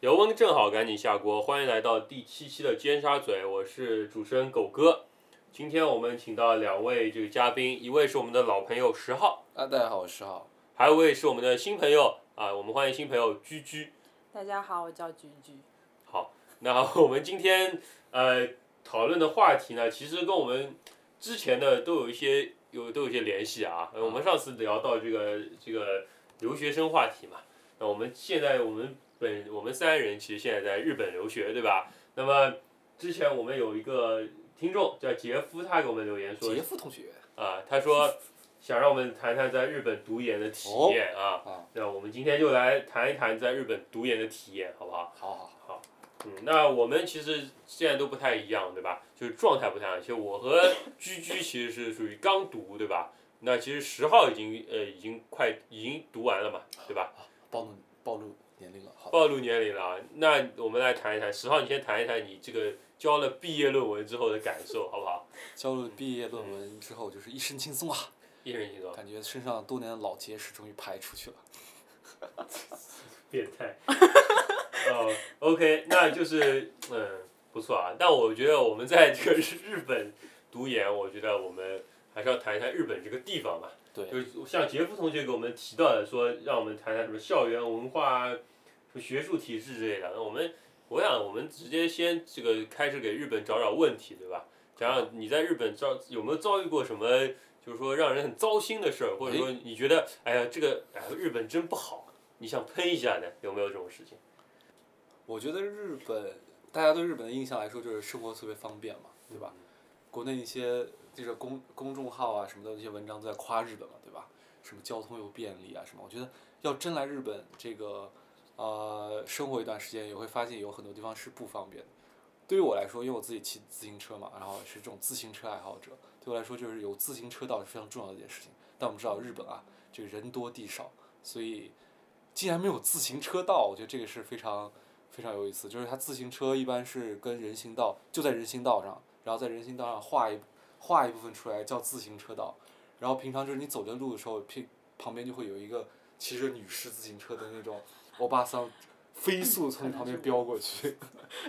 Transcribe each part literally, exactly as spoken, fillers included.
油温正好，赶紧下锅。欢迎来到第七期的尖沙咀，我是主持人狗哥。今天我们请到两位这个嘉宾，一位是我们的老朋友十号，啊，大家好，我是十号。还有一位是我们的新朋友啊，我们欢迎新朋友居居。大家好，我叫居居。好，那我们今天呃讨论的话题呢，其实跟我们之前的都有一些有都有一些联系啊。呃、我们上次聊到这个这个留学生话题嘛，那我们现在我们。本我们三人其实现在在日本留学，对吧？那么之前我们有一个听众叫杰夫，他给我们留言说，杰夫同学啊，他说想让我们谈谈在日本读研的体验啊。哦、那我们今天就来谈一谈在日本读研的体验，好不好？好好好。嗯，那我们其实现在都不太一样，对吧？就是状态不太一样。其实我和居居其实是属于刚读，对吧？那其实十号已经呃已经快已经读完了嘛，对吧？暴露暴露。年龄了，暴露年龄了。那我们来谈一谈，十号，你先谈一谈你这个交了毕业论文之后的感受，好不好？交了毕业论文之后，就是一身轻松啊！一身轻松，感觉身上多年的老结石终于排出去了。变态。哦，OK， 那就是嗯，不错啊。但我觉得我们在这个日本读研，我觉得我们还是要谈一谈日本这个地方嘛。对，就像杰夫同学给我们提到的说，让我们谈谈什么校园文化啊。学术体制之类的，我们我想我们直接先这个开始给日本找找问题，对吧？讲讲你在日本遭有没有遭遇过什么，就是说让人很糟心的事儿，或者说你觉得哎呀这个哎呀日本真不好，你想喷一下的，有没有这种事情？我觉得日本大家对日本的印象来说就是生活特别方便嘛，对吧？嗯、国内一些就是公公众号啊什么的那些文章都在夸日本嘛，对吧？什么交通又便利啊什么，我觉得要真来日本这个。呃，生活一段时间也会发现有很多地方是不方便的。对于我来说，因为我自己骑自行车嘛，然后是这种自行车爱好者，对我来说就是有自行车道是非常重要的一件事情。但我们知道日本啊，这个人多地少，所以既然没有自行车道，我觉得这个是非常非常有意思。就是它自行车一般是跟人行道就在人行道上，然后在人行道上画一画一部分出来叫自行车道，然后平常就是你走这路的时候，旁边就会有一个骑着女士自行车的那种。欧巴桑飞速从你旁边飙过去，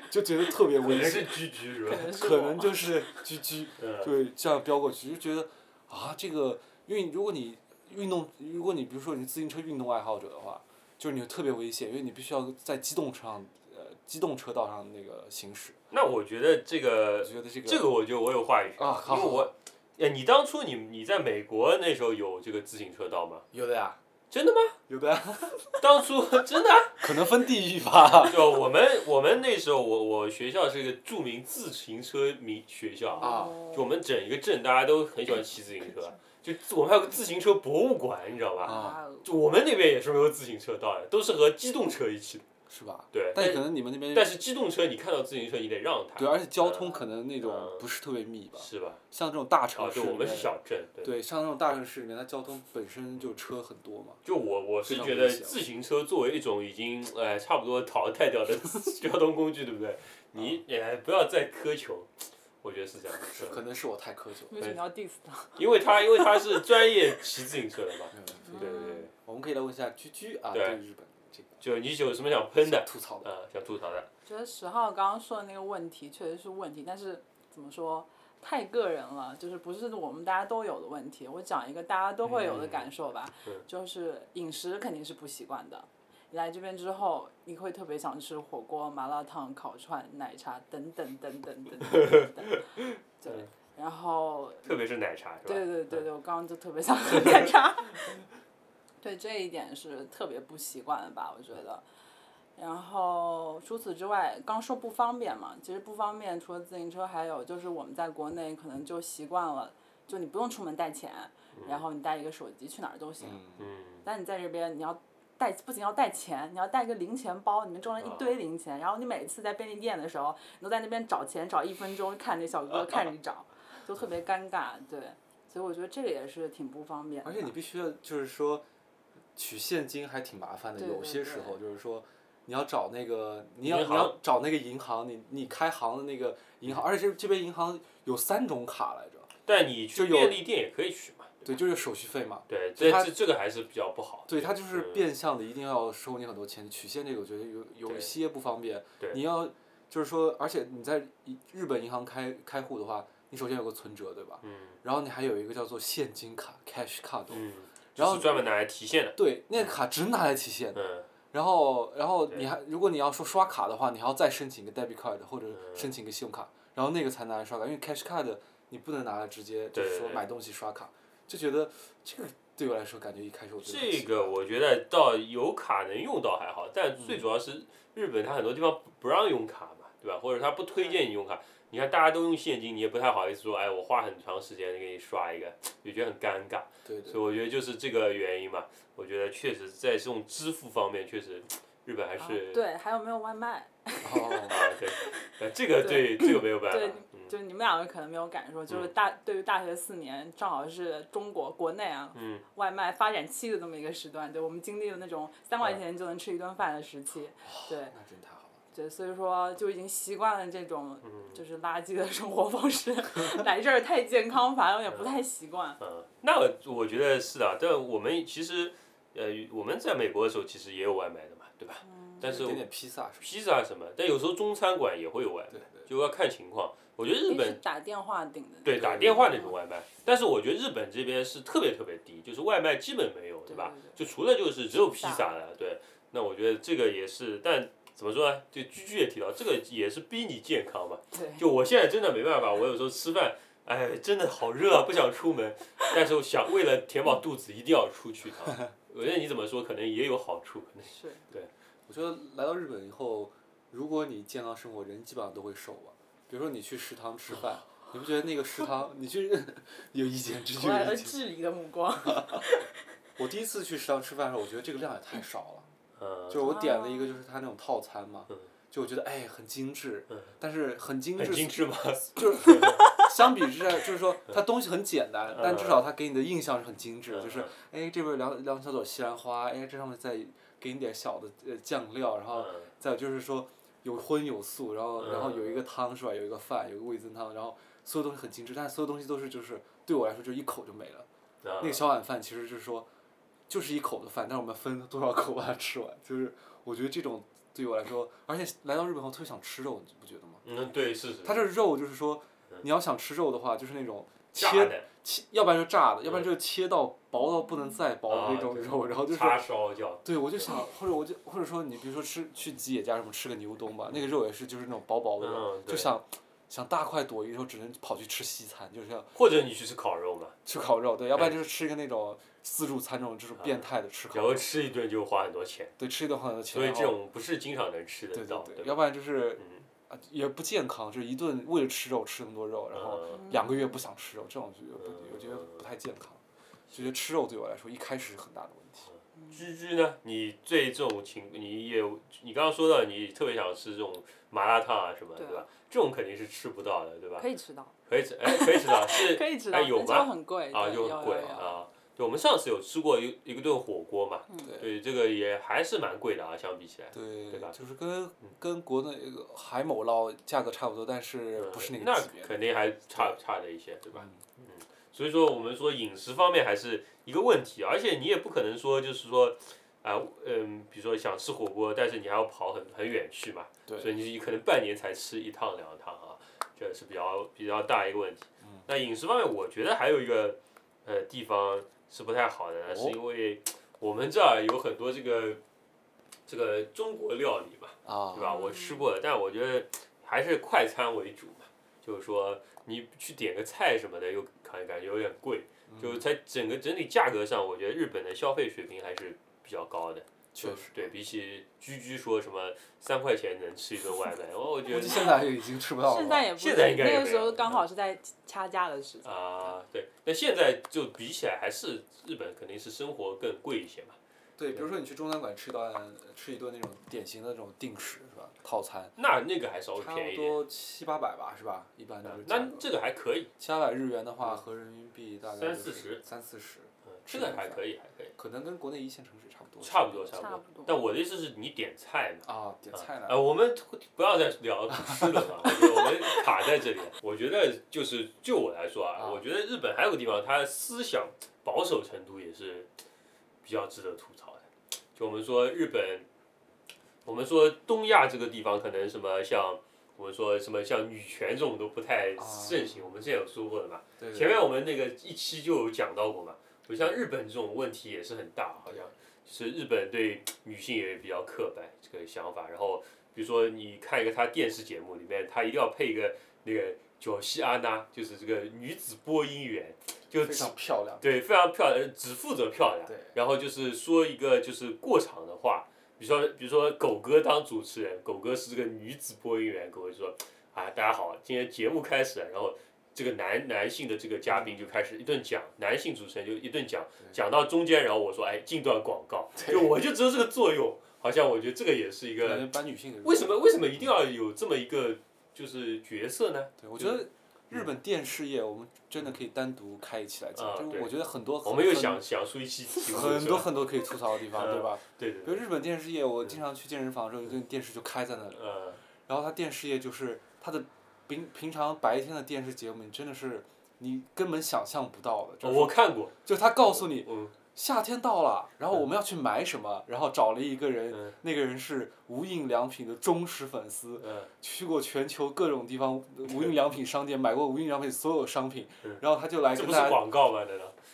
就觉得特别危险。可能是居居是吧？可能就是居居，对，这样飙过去就觉得啊，这个因为如果你运动，如果你比如说你自行车运动爱好者的话，就是你特别危险，因为你必须要在机动车上，呃，机动车道上那个行驶。那我觉得这个，觉得这个，这个我觉得我有话语权，啊、因为我，哎，你当初你你在美国那时候有这个自行车道吗？有的呀。真的吗？有的、啊，当初真的、啊。可能分地域吧。就我们我们那时候，我我学校是一个著名自行车名学校啊，就我们整一个镇大家都很喜欢骑自行车，就我们还有个自行车博物馆，你知道吧？啊。就我们那边也是没有自行车道的，都是和机动车一起的。是吧？对。但可能你们那边。但是机动车，你看到自行车，你得让它。对，而且交通可能那种不是特别密吧。嗯、是吧？像这种大城市里面。啊，对，我们是小镇。对。对，像这种大城市里面，它交通本身就车很多嘛。就我我是觉得自行车作为一种已经哎差不多淘汰掉的交通工具，对不对？你也不要再苛求，我觉得是这样的。是可能是我太苛求。为什么要 diss 他？因为他因为他是专业骑自行车的嘛。嗯、对对对。我们可以来问一下居居啊，对日本。就你有什么想喷的、吐槽的、嗯、想吐槽的？觉得十号刚刚说的那个问题确实是问题，但是怎么说太个人了，就是不是我们大家都有的问题。我讲一个大家都会有的感受吧，嗯、就是饮食肯定是不习惯的。你来这边之后，你会特别想吃火锅、麻辣烫、烤串、奶茶等等等等等等等。对，嗯、然后特别是奶茶是吧？对对对对，我刚刚就特别想喝奶茶。对，这一点是特别不习惯的吧，我觉得。然后除此之外，刚说不方便嘛，其实不方便除了自行车，还有就是我们在国内可能就习惯了，就你不用出门带钱，然后你带一个手机去哪儿都行。嗯。但你在这边，你要带不仅要带钱，你要带一个零钱包，你们装了一堆零钱，然后你每次在便利店的时候，你都在那边找钱，找一分钟，看那小哥看你找，就特别尴尬，对。所以我觉得这个也是挺不方便的。而且你必须要就是说。取现金还挺麻烦的，对对对有些时候就是说，你要找那个，你要你要找那个银行，你你开行的那个银行，而且这边银行有三种卡来着。但你去便利店也可以取嘛。对，就是手续费嘛。对，这这这个还是比较不好。对，它就是变相的，一定要收你很多钱。取现这个，我觉得有有一些不方便。对。你要就是说，而且你在日本银行开开户的话，你首先有个存折，对吧？嗯。然后你还有一个叫做现金卡 （cash card）。嗯。然后就是专门拿来提现的。对，那个卡只拿来提现的。嗯。然后，然后你还如果你要说刷卡的话，你还要再申请一个 debit card 或者申请一个信用卡，然后那个才拿来刷卡，因为 cash card 你不能拿来直接就是说买东西刷卡。就觉得这个对我来说，感觉一开始我觉得这个我觉得到有卡能用到还好，但最主要是日本它很多地方不让用卡嘛，对吧？或者它不推荐你用卡。你看大家都用现金，你也不太好意思说，哎，我花很长时间给你刷一个，也觉得很尴尬。对对。所以我觉得就是这个原因嘛，我觉得确实在这种支付方面，确实日本还是、啊、对，还有没有外卖？哦，对，呃，这个对，这个没有办法。就是你们两个可能没有感受，就是大、嗯、对于大学四年，正好是中国国内啊、嗯、外卖发展期的这么一个时段，对我们经历了那种三块钱就能吃一顿饭的时期，嗯、对，那真太好了。对，所以说就已经习惯了这种就是垃圾的生活方式，嗯、来这儿太健康，反正也不太习惯。嗯，嗯那我我觉得是的，但我们其实呃我们在美国的时候其实也有外卖的嘛，对吧？嗯、但是披萨披萨什么，但有时候中餐馆也会有外卖，就要看情况。我觉得日本打电话订的，对打电话那种外卖，但是我觉得日本这边是特别特别低，就是外卖基本没有，对吧？就除了就是只有披萨了，对。那我觉得这个也是，但怎么说呢？就居居也提到，这个也是逼你健康嘛。就我现在真的没办法，我有时候吃饭，哎，真的好热啊，不想出门，但是我想为了填饱肚子，一定要出去一趟。我觉得你怎么说，可能也有好处，可能是对。我觉得来到日本以后，如果你健康生活，人基本上都会瘦吧。比如说你去食堂吃饭，你不觉得那个食堂你去有意见之举？我来质疑的目光。我第一次去食堂吃饭的时候，我觉得这个量也太少了。就是我点了一个，就是他那种套餐嘛，就我觉得哎很精致，但是很精致。很精致吗？就是相比之下，就是说它东西很简单，但至少它给你的印象是很精致，就是哎这边两两小撮西兰花，哎这上面再给你点小的呃酱料，然后再就是说。有荤有素，然后然后有一个汤是吧？有一个饭，有一个味增汤，然后所有东西很精致，但是所有东西都是就是对我来说就一口就没了。那个小碗饭其实就是说，就是一口的饭，但是我们分多少口把它吃完。就是我觉得这种对我来说，而且来到日本后特别想吃肉，你不觉得吗？嗯，对，是是。它这肉就是说，你要想吃肉的话，就是那种切切，要不然就炸的，要不然就切到薄到不能再薄的那种肉，然后就是叉烧叫。对，我就想，或者我就或者说你比如说吃去吉野家什么吃个牛冬吧，那个肉也是就是那种薄薄的肉，就想想大快朵颐，然后只能跑去吃西餐，就是要。或者你去吃烤肉嘛。吃烤肉，对，要不然就是吃一个那种自助餐那种就是变态的吃烤肉。然后吃一顿就花很多钱。对，吃一顿花很多钱。所以这种不是经常能吃的到，对，要不然就是。也不健康，就是一顿为了吃肉吃那么多肉，然后两个月不想吃肉，这种我觉得不太健康。觉得吃肉对我来说一开始是很大的问题。居居呢？你对这种情，你也你刚刚说到你特别想吃这种麻辣烫啊什么，对吧？这种肯定是吃不到的，对吧？可以吃到。可以吃，哎，可以吃到是，可以吃到，哎，有吗？就很贵啊，就很贵啊。对，我们上次有吃过一一顿火锅嘛，对，这个也还是蛮贵的啊，相比起来，对吧？就是跟跟国内海某捞价格差不多，但是不是那个级别，那肯定还差差了一些，对吧？嗯，所以说我们说饮食方面还是一个问题，而且你也不可能说就是说，啊，嗯，比如说想吃火锅，但是你还要跑很很远去嘛，所以你可能半年才吃一趟两趟啊，这是比较比较大一个问题。那饮食方面，我觉得还有一个呃地方。是不太好的，是因为我们这儿有很多这个这个中国料理嘛，哦、对吧？我吃过的，但我觉得还是快餐为主嘛，就是说你去点个菜什么的，又感感觉有点贵，就在整个整体价格上，我觉得日本的消费水平还是比较高的。确实，对比起居居说什么三块钱能吃一顿外卖，我我觉得现在已经吃不到了。现在也不，现在应该也没有。那个时候刚好是在掐价的时候。啊，对，那现在就比起来，还是日本肯定是生活更贵一些嘛。对，比如说你去中餐馆吃一顿，吃一顿那种典型的那种定食是吧？套餐。那那个还稍微便宜一点。差不多七八百吧，是吧？一般就是。那这个还可以。七八百日元的话，合人民币大概三四十。三四十。这个还可以，还可以，可能跟国内一线城市差不多。差不多，差不多。但我的意思是，你点菜嘛。啊，点菜了。啊，我们不要再聊吃了嘛，我们卡在这里。我觉得就是就我来说啊，我觉得日本还有个地方，它思想保守程度也是比较值得吐槽的。就我们说日本，我们说东亚这个地方可能什么像我们说什么像女权这种都不太盛行，啊、我们之前有说过的嘛。对对对，前面我们那个一期就有讲到过嘛。就像日本这种问题也是很大，好像就是日本对女性也比较刻板这个想法。然后比如说你看一个他电视节目里面，他一定要配一个那个角西安娜，就是这个女子播音员，就非常漂亮，对，非常漂亮，只负责漂亮。然后就是说一个就是过场的话，比如说比如说狗哥当主持人，狗哥是这个女子播音员，狗哥说啊大家好，今天节目开始了，然后。这个男男性的这个嘉宾就开始一顿讲，男性主持人就一顿讲，讲到中间，然后我说，哎，进段广告，就我就只有这个作用，好像我觉得这个也是一个，为什么为什么一定要有这么一个就是角色呢？对，我觉得日本电视业我们真的可以单独开起来讲，嗯、就我觉得很多很我们又想想出一期很多很多可以吐槽的地方，对吧？对对。比如日本电视业，我经常去健身房的时候，有一顿电视就开在那里，嗯、然后它电视业就是它的。平平常白天的电视节目，你真的是你根本想象不到的。就是、我看过，就是他告诉你、嗯、夏天到了，然后我们要去买什么，然后找了一个人，嗯、那个人是无印良品的忠实粉丝，嗯、去过全球各种地方无印良品商店买过无印良品所有商品，嗯、然后他就来跟大家。这不是广告吗？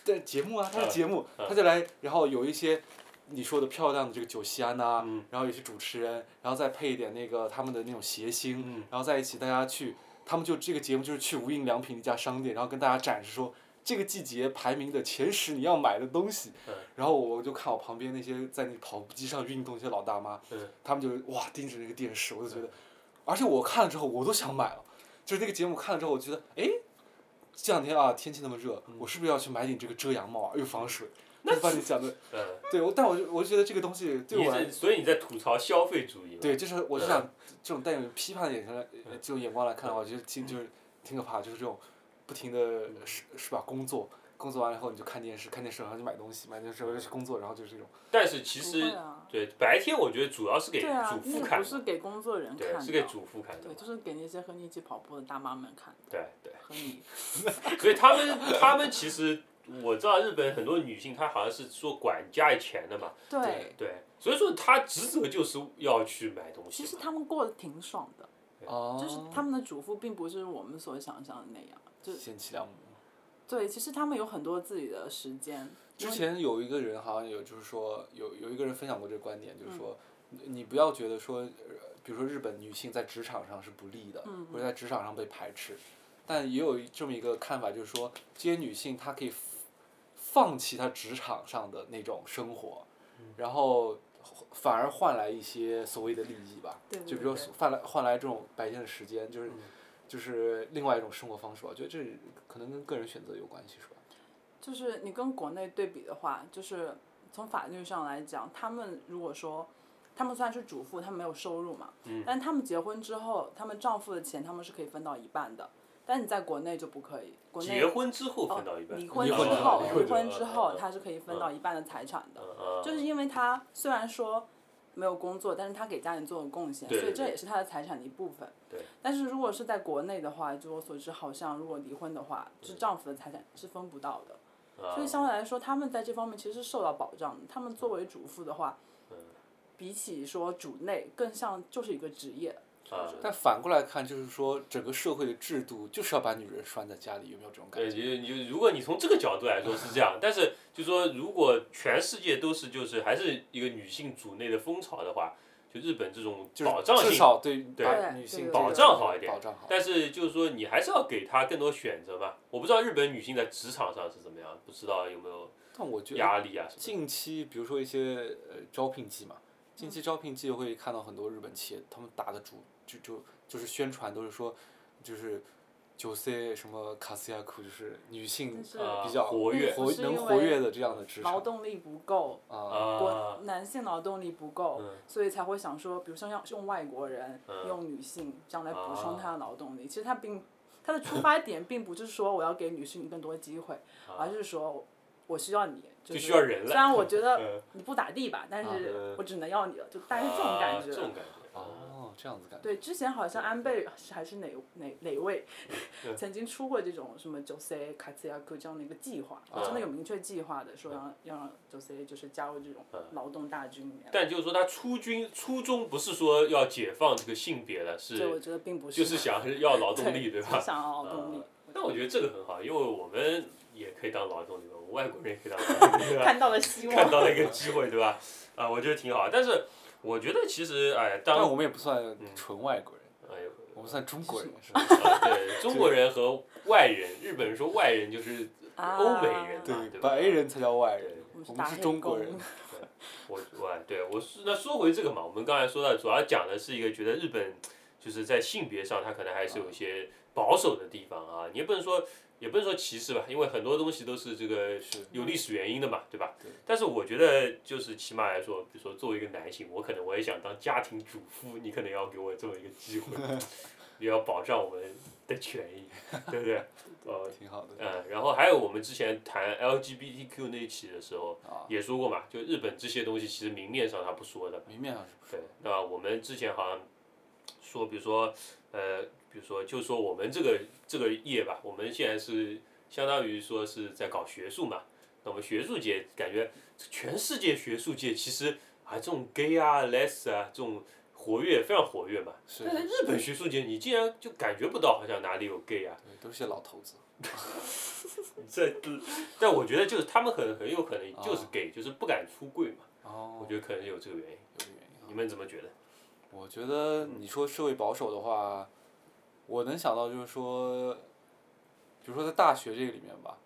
对，节目啊，他是节目，嗯、他就来，然后有一些。你说的漂亮的这个酒席安娜，嗯、然后有些主持人，然后再配一点那个他们的那种谐星，嗯、然后在一起大家去，他们就这个节目就是去无印良品一家商店，然后跟大家展示说这个季节排名的前十你要买的东西，嗯、然后我就看我旁边那些在那个跑步机上运动那些老大妈，嗯、他们就哇盯着那个电视，我就觉得，嗯、而且我看了之后我都想买了，就是那个节目看了之后我觉得，哎，这两天啊天气那么热，嗯、我是不是要去买点这个遮阳帽啊又防水？就把你讲的，嗯、对，我但我我就觉得这个东西对我来，所以你在吐槽消费主义嘛。对，就是我就想、嗯、这种带有批判的眼神来，这种眼光来看的话，我觉得挺就是挺可怕，就是这种不停的是是吧？工作，工作完了以后你就看电视，看电视然后就买东西，买电视然后就工作，然后就是这种。但是其实、啊、对白天我觉得主要是给主妇看的，啊、不是给工作人看的，是给主妇看的，对，就是给那些和你一起跑步的大妈们看的，对对，和你，所以他们他们其实。我知道日本很多女性，她好像是做管家以前的嘛，对，对，所以说她职责就是要去买东西。其实他们过得挺爽的，就是他们的主妇并不是我们所想象的那样，就贤妻良母。对，其实他们有很多自己的时间。之前有一个人好像有，就是说有有一个人分享过这个观点，就是说，嗯、你不要觉得说，比如说日本女性在职场上是不利的，嗯、或者在职场上被排斥，但也有这么一个看法，就是说这些女性她可以。放弃他职场上的那种生活，然后反而换来一些所谓的利益吧。对对对，就比如说换来换来这种白天的时间，就是、嗯、就是另外一种生活方式。我觉得这可能跟个人选择有关系，是吧？就是你跟国内对比的话，就是从法律上来讲，他们如果说他们虽然是主妇，他们没有收入嘛，嗯、但他们结婚之后，他们丈夫的钱他们是可以分到一半的。但你在国内就不可以，国内结婚之后分到一半，哦、离婚之后，离婚之后他是可以分到一半的财产的，嗯、就是因为他虽然说没有工作，但是他给家里做了贡献，对对对，所以这也是他的财产的一部分。对。但是如果是在国内的话，据我所知，好像如果离婚的话，是丈夫的财产是分不到的，嗯、所以相对来说，他们在这方面其实是受到保障的。他们作为主妇的话，嗯、比起说主内，更像就是一个职业。但反过来看，就是说整个社会的制度就是要把女人拴在家里，有没有这种感觉？对，你就如果你从这个角度来说是这样，但是就说如果全世界都是就是还是一个女性主内的风潮的话，就日本这种保障性至少对对女性保障好一点，但是就是说你还是要给她更多选择嘛。我不知道日本女性在职场上是怎么样，不知道有没有压力啊什么。近期比如说一些呃招聘季嘛，近期招聘季会看到很多日本企业，他们打的主。就就就是宣传都是说，就是，九岁什么卡斯亚库就是女性比较活跃活能活跃的这样的职场，劳动力不够，啊、男性劳动力不够，嗯、所以才会想说，比如说要用外国人，嗯、用女性这样来补充他的劳动力。啊、其实他并他的出发点并不是说我要给女性更多机会，啊、而是说我需要你。就是、就需要人了。虽然我觉得你不咋地吧，嗯、但是我只能要你了，就大概是这种感觉。啊、这种感觉。哦，这样子感觉。对，之前好像安倍还是哪哪哪位曾经出过这种什么“Josei Katsuyaku” 这样的一个计划，啊、真的有明确计划的，说让、嗯、让 Josei 就是加入这种劳动大军里面。但就是说，他出军初衷不是说要解放这个性别了，是，我觉得并不是，就是想要劳动力， 对, 对吧？想要劳动力。那、嗯、我觉得这个很好，因为我们也可以当劳动力，我们外国人也可以当劳动力，对吧？看到了希望，看到了一个机会，对吧？啊，我觉得挺好，但是。我觉得其实哎，当然我们也不算纯外国人，嗯哎、我们算中国人是吧、啊？对，中国人和外人，日本人说外人就是欧美人、啊、对, 对吧？白人才叫外人，我们是中国人。对我我对我那说回这个嘛，我们刚才说到，主要讲的是一个觉得日本就是在性别上，他可能还是有一些保守的地方啊，你也不能说。也不是说歧视吧，因为很多东西都是这个有历史原因的嘛，对吧？对，但是我觉得就是起码来说，比如说作为一个男性，我可能我也想当家庭主妇，你可能要给我这么一个机会，也要保障我们的权益，对不对？呃，挺好的。嗯，然后还有我们之前谈 L G B T Q 那一期的时候、啊、也说过嘛，就日本这些东西其实明面上他不说的。明面上是不说的。对，那我们之前好像说，比如说呃。比如说，就说我们这个这个业吧，我们现在是相当于说是在搞学术嘛。那我们学术界感觉，全世界学术界其实啊，这种 gay 啊、les 啊这种活跃非常活跃嘛。是。但是日本学术界，你竟然就感觉不到好像哪里有 gay 啊。对，都是些老头子。这，但我觉得就是他们很很有可能就是 gay，、啊、就是不敢出柜嘛。哦。我觉得可能有这个原因。有原因、啊。你们怎么觉得？我觉得你说社会保守的话。我能想到就是说，比如说在大学这个里面吧，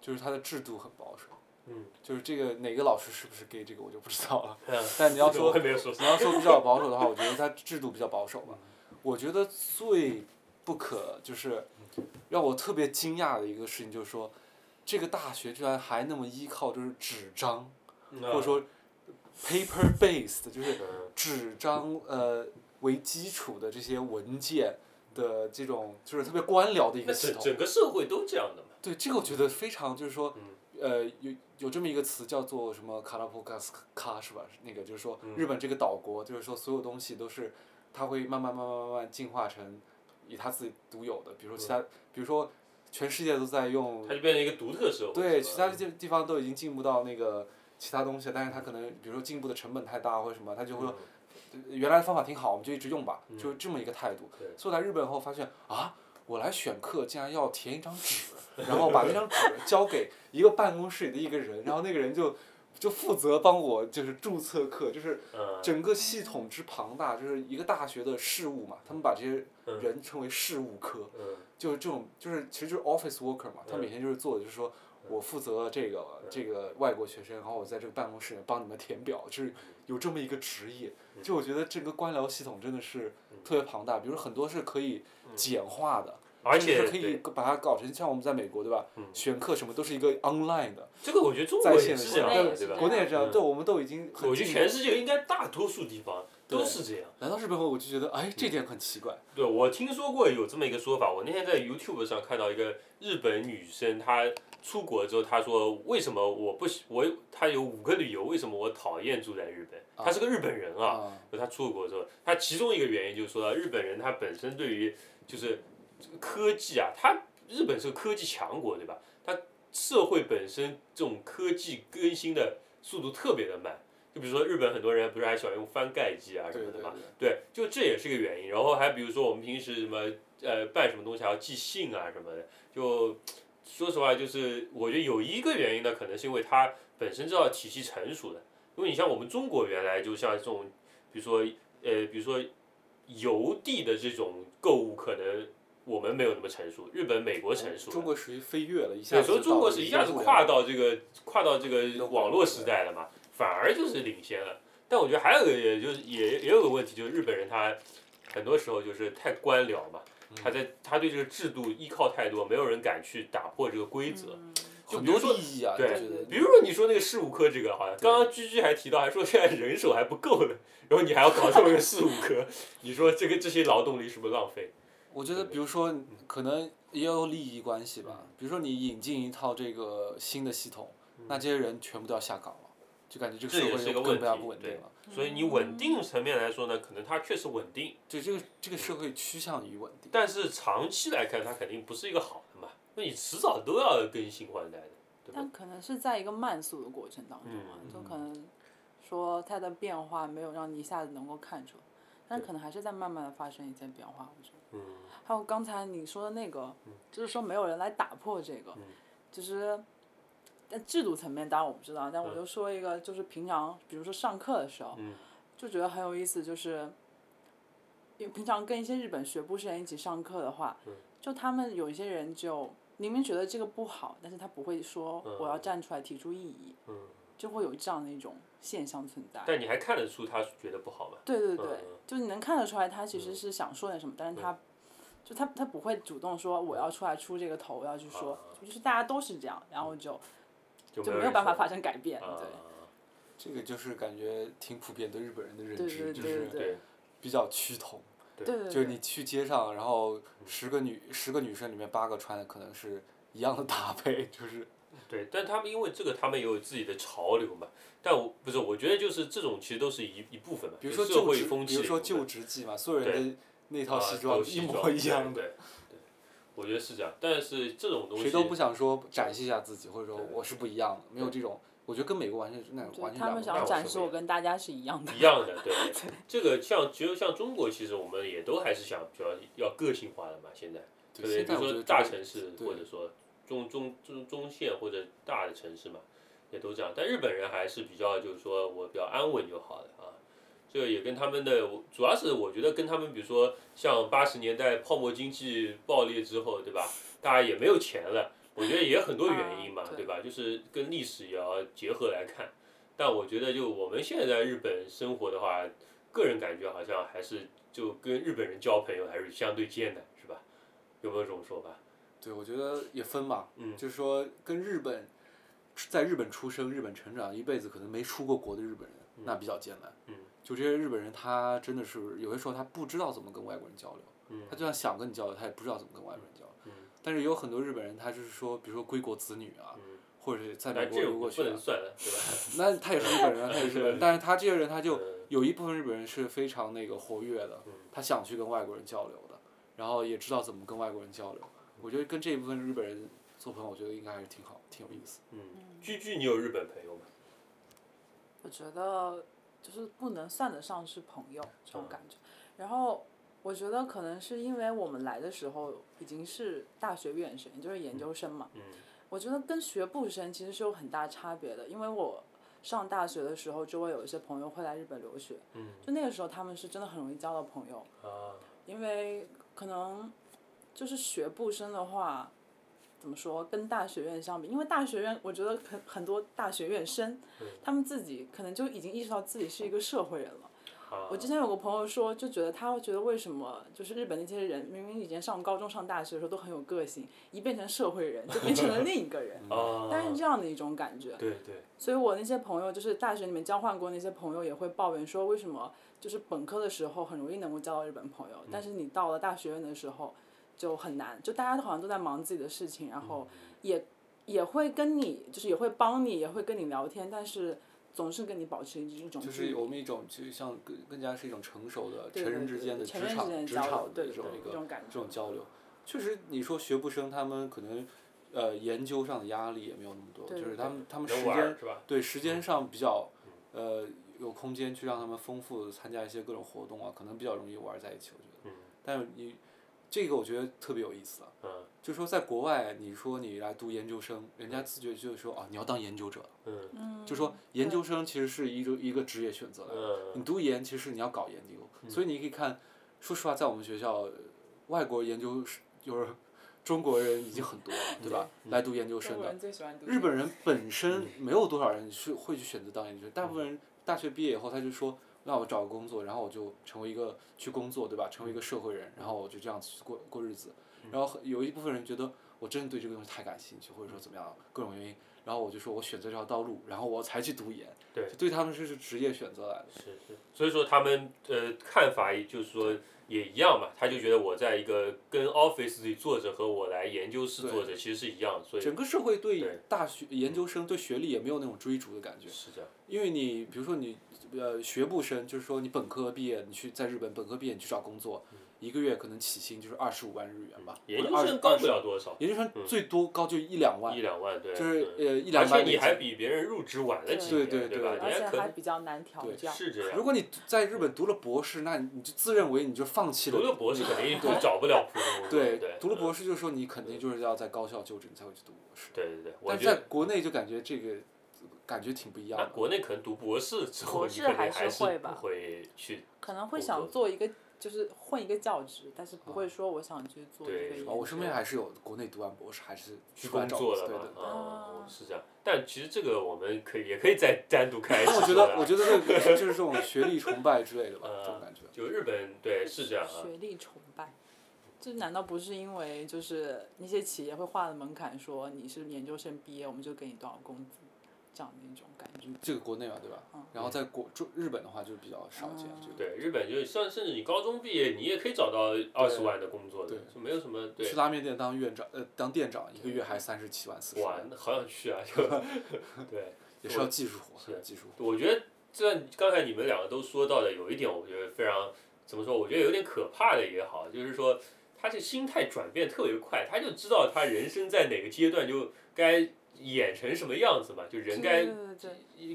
就是它的制度很保守，嗯，就是这个哪个老师是不是 gay 这个我就不知道了，嗯、但你要说你要说比较保守的话，我觉得它制度比较保守吧。我觉得最不可就是让我特别惊讶的一个事情就是说，这个大学居然还那么依靠就是纸张，嗯、或者说 paper based 就是纸张呃为基础的这些文件。的这种就是特别官僚的一个系统，整个社会都这样的嘛。对，这个我觉得非常就是说，嗯、呃，有有这么一个词叫做什么卡拉普卡斯卡是吧？那个就是说、嗯、日本这个岛国，就是说所有东西都是，它会慢慢慢慢慢慢进化成以它自己独有的，比如说其他，嗯、比如说全世界都在用，它就变成一个独特社会。对，其他的地方都已经进步到那个其他东西，但是它可能比如说进步的成本太大或者什么，它就会说。嗯原来的方法挺好，我们就一直用吧，就是这么一个态度。嗯、所以来日本后发现啊，我来选课竟然要填一张纸，然后把那张纸交给一个办公室里的一个人，然后那个人就就负责帮我就是注册课，就是整个系统之庞大，就是一个大学的事务嘛，他们把这些人称为事务科，嗯、就是这种就是其实就是 office worker 嘛，他每天就是做的就是说。我负责这个这个外国学生，然后我在这个办公室里帮你们填表，就是有这么一个职业。就我觉得这个官僚系统真的是特别庞大，比如很多是可以简化的，而且可以把它搞成像我们在美国对吧？选课什么都是一个 online 的。这个我觉得中国也是这样的，对吧？国内也这样，对，我们都已经很。我觉得全世界应该大多数地方都是这样。来到日本后，我就觉得哎，这点很奇怪。对，我听说过有这么一个说法，我那天在 YouTube 上看到一个日本女生，她。出国之后，他说为什么我不我他有五个理由，为什么我讨厌住在日本？他是个日本人啊，啊他出国之后，他其中一个原因就是说日本人他本身对于就是科技啊，他日本是个科技强国对吧？他社会本身这种科技更新的速度特别的慢，就比如说日本很多人不是还喜欢用翻盖机啊什么的嘛，对，就这也是一个原因。然后还比如说我们平时什么呃办什么东西还要寄信啊什么的，就。说实话，就是我觉得有一个原因呢，可能是因为它本身这套体系成熟的。因为你像我们中国原来就像这种，比如说呃，比如说邮递的这种购物，可能我们没有那么成熟。日本、美国成熟、哦。中国属于飞跃了一下子。有时候中国是一下子跨到这个跨到这个网络时代了嘛，反而就是领先了。但我觉得还有一个就是也也有个问题，就是日本人他很多时候就是太官僚嘛。他在他对这个制度依靠太多，没有人敢去打破这个规则。嗯、就比如说，啊、对，比如说你说那个事务科这个，好像刚刚居居还提到，还说现在人手还不够了，然后你还要搞这么个事务科，你说这个这些劳动力是不是浪费？我觉得，比如说，可能也有利益关系吧。比如说，你引进一套这个新的系统，那这些人全部都要下岗了。就感觉这个社会更加不稳定了。所以你稳定层面来说呢，可能它确实稳定，就这个这个社会趋向于稳定。但是长期来看，它肯定不是一个好的嘛，那你迟早都要更新换代的。对吧？但可能是在一个慢速的过程当中啊，嗯、就可能说它的变化没有让你一下子能够看出来，但可能还是在慢慢的发生一些变化，我觉得。嗯。还有刚才你说的那个，嗯、就是说没有人来打破这个，嗯、就是。但制度层面当然我不知道，但我就说一个，就是平常比如说上课的时候、嗯、就觉得很有意思，就是因为平常跟一些日本学步生一起上课的话、嗯、就他们有一些人就明明觉得这个不好，但是他不会说我要站出来提出异议、嗯、就会有这样的一种现象存在。但你还看得出他觉得不好吗？对对对、嗯、就你能看得出来他其实是想说点什么、嗯、但是他、嗯就 他, 他不会主动说我要出来出这个头，我要去说、啊、就是大家都是这样，然后就、嗯就 没, 就没有办法发生改变，对、啊。这个就是感觉挺普遍对日本人的认知，对对对对对，就是比较趋同。对对对对，就是你去街上，然后十个女十个女生里面八个穿的可能是一样的搭配，就是。对，但他们因为这个，他们也有自己的潮流嘛。但我不是，我觉得就是这种其实都是一一部分嘛，比如说社会风气，比如说就职季嘛，所有人的那套西装一模一样的。我觉得是这样，但是这种东西谁都不想说展示一下自己，或者说我是不一样的，没有这种。我觉得跟美国完全那完全他们想展示我跟大家是一样的。一样的，对。对这个像只有像中国，其实我们也都还是想比较要个性化的嘛，现在。对，比如说大城市或者说中中中中线或者大的城市嘛，也都这样。但日本人还是比较就是说我比较安稳就好了啊。这也跟他们的，主要是我觉得跟他们，比如说像八十年代泡沫经济爆裂之后，对吧？大家也没有钱了，我觉得也很多原因嘛，对吧？就是跟历史也要结合来看。但我觉得就我们现在在日本生活的话，个人感觉好像还是就跟日本人交朋友还是相对艰难，是吧？有没有这种说法？对，我觉得也分嘛，嗯，就是说跟日本，在日本出生、日本成长一辈子可能没出过国的日本人，那比较艰难。嗯。嗯，就这些日本人，他真的是有些时候他不知道怎么跟外国人交流，嗯、他就算想跟你交流，他也不知道怎么跟外国人交流。嗯、但是有很多日本人，他就是说，比如说归国子女啊，嗯、或者在美国留过学、啊，那他也是日本人，他也是日本人，但是他这些人他就有一部分日本人是非常那个活跃的，嗯、他想去跟外国人交流的，然后也知道怎么跟外国人交流。我觉得跟这一部分日本人做朋友，我觉得应该还是挺好，挺有意思。嗯，居居，你有日本朋友吗？我觉得。就是不能算得上是朋友这种感觉，然后我觉得可能是因为我们来的时候已经是大学院生，就是研究生嘛，我觉得跟学部生其实是有很大差别的。因为我上大学的时候周围有一些朋友会来日本留学，就那个时候他们是真的很容易交到朋友，因为可能就是学部生的话怎么说，跟大学院相比，因为大学院我觉得很很多大学院生、嗯、他们自己可能就已经意识到自己是一个社会人了、啊、我之前有个朋友说，就觉得他会觉得为什么就是日本那些人明明以前上高中上大学的时候都很有个性，一变成社会人就变成了另一个人、嗯、但是这样的一种感觉、啊、对对，所以我那些朋友就是大学里面交换过那些朋友也会抱怨说，为什么就是本科的时候很容易能够交到日本朋友、嗯、但是你到了大学院的时候就很难，就大家好像都在忙自己的事情，然后也也会跟你，就是也会帮你，也会跟你聊天，但是总是跟你保持一种，就是我们一种就像更更加是一种成熟的成人之间的职场职场的这种一个这种交流。确实，你说学部生他们可能呃研究上的压力也没有那么多，就是他们他们时间对时间上比较呃有空间去让他们丰富的参加一些各种活动啊，可能比较容易玩在一起，我觉得。但是你。这个我觉得特别有意思啊，嗯、就是说在国外，你说你来读研究生，人家自觉就是说啊，你要当研究者，嗯、就说研究生其实是一种一个职业选择来的、嗯，你读研其实你要搞研究，嗯、所以你可以看，说实话，在我们学校，外国研究就是中国人已经很多了，对吧？嗯、来读研究生的，日本人本身没有多少人是会去选择当研究生，大部分人大学毕业以后他就说。那我找个工作，然后我就成为一个去工作，对吧？成为一个社会人，然后我就这样去过过日子。然后有一部分人觉得我真的对这个东西太感兴趣，或者说怎么样，各种原因，然然后我就说我选这条道路，然后我才去读研。对，对他们是职业选择来的。是是，所以说他们呃看法就是说也一样嘛，他就觉得我在一个跟 office 里坐着和我来研究室坐着其实是一样，所以整个社会对大学对研究生对学历也没有那种追逐的感觉。是这样。因为你比如说你呃学部生，就是说你本科毕业，你去在日本本科毕业你去找工作。嗯，一个月可能起薪就是二十五万日元吧，研究生高不了多少，研究生最多高就一两万，一两万对，就是呃一两万，而且你还比别人入职晚了几年，对对吧？而且还比较难调教，是这样。如果你在日本读了博士，那你就自认为你就放弃了，读了博士肯定就找不了普通，对对，读了博士就说你肯定就是要在高校就职你才会去读博士，对对对。但是在国内就感觉这个感觉挺不一样的，国内可能读博士之后你可能还是会去，可能会想做一个。就是混一个教职，但是不会说我想去做一个研究。啊，我身边还是有国内读完博士还是去工作了嘛，对啊，是这样。但其实这个我们可以也可以再单独开一次。我觉得我觉得这个就是这种学历崇拜之类的吧，啊，这种感觉。就日本对是这样啊。学历崇拜，这难道不是因为就是那些企业会画的门槛，说你是研究生毕业，我们就给你多少工资？这样的一种感觉，这个国内嘛，对吧？嗯，然后在国日本的话就比较少见，嗯，对，日本就是像甚至你高中毕业，你也可以找到二十万的工作的，就没有什么。对，去拉面店当院长，呃，当店长一个月还三十七万四十万。哇，那好想去啊！就对，也是要技术活，是技术活。我觉得，像刚才你们两个都说到的，有一点我觉得非常怎么说？我觉得有点可怕的也好，就是说他这心态转变特别快，他就知道他人生在哪个阶段就该。演成什么样子嘛，就人该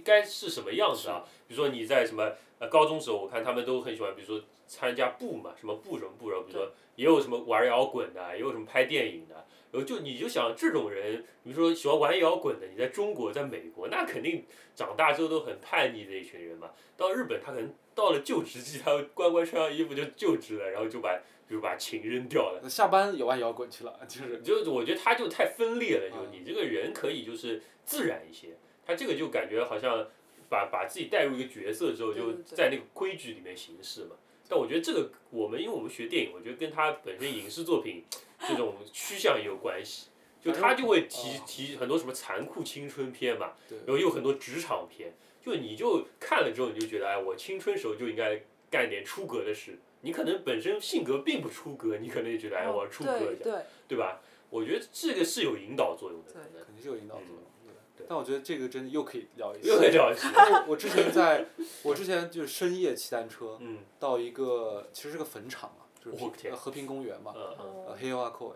该是什么样子啊？比如说你在什么呃高中时候，我看他们都很喜欢，比如说参加部嘛，什么部什么部，然后比如说也有什么玩摇滚的，也有什么拍电影的，然后就你就想这种人，比如说喜欢玩摇滚的，你在中国在美国那肯定长大之后都很叛逆的一群人嘛。到日本他可能到了就职季，他乖乖穿上衣服就就职了，然后就把。就把琴扔掉了，下班也玩摇滚去了，就是就我觉得他就太分裂了，就你这个人可以就是自然一些，他这个就感觉好像把把自己带入一个角色之后，就在那个规矩里面行事嘛。但我觉得这个我们因为我们学电影，我觉得跟他本身影视作品这种趋向也有关系，就他就会提提很多什么残酷青春片嘛，然后又很多职场片，就你就看了之后你就觉得哎，我青春时候就应该干点出格的事。你可能本身性格并不出格，你可能也觉得哎，我要出格一下， 对, 对, 对吧？我觉得这个是有引导作用的，肯定是有引导作用。嗯，对，但我觉得这个真的又可以聊一期，又可以聊一期。我之前在，我之前就是深夜骑单车，嗯，到一个其实是个坟场嘛，就是和平公园嘛，呃，黑瓦科维，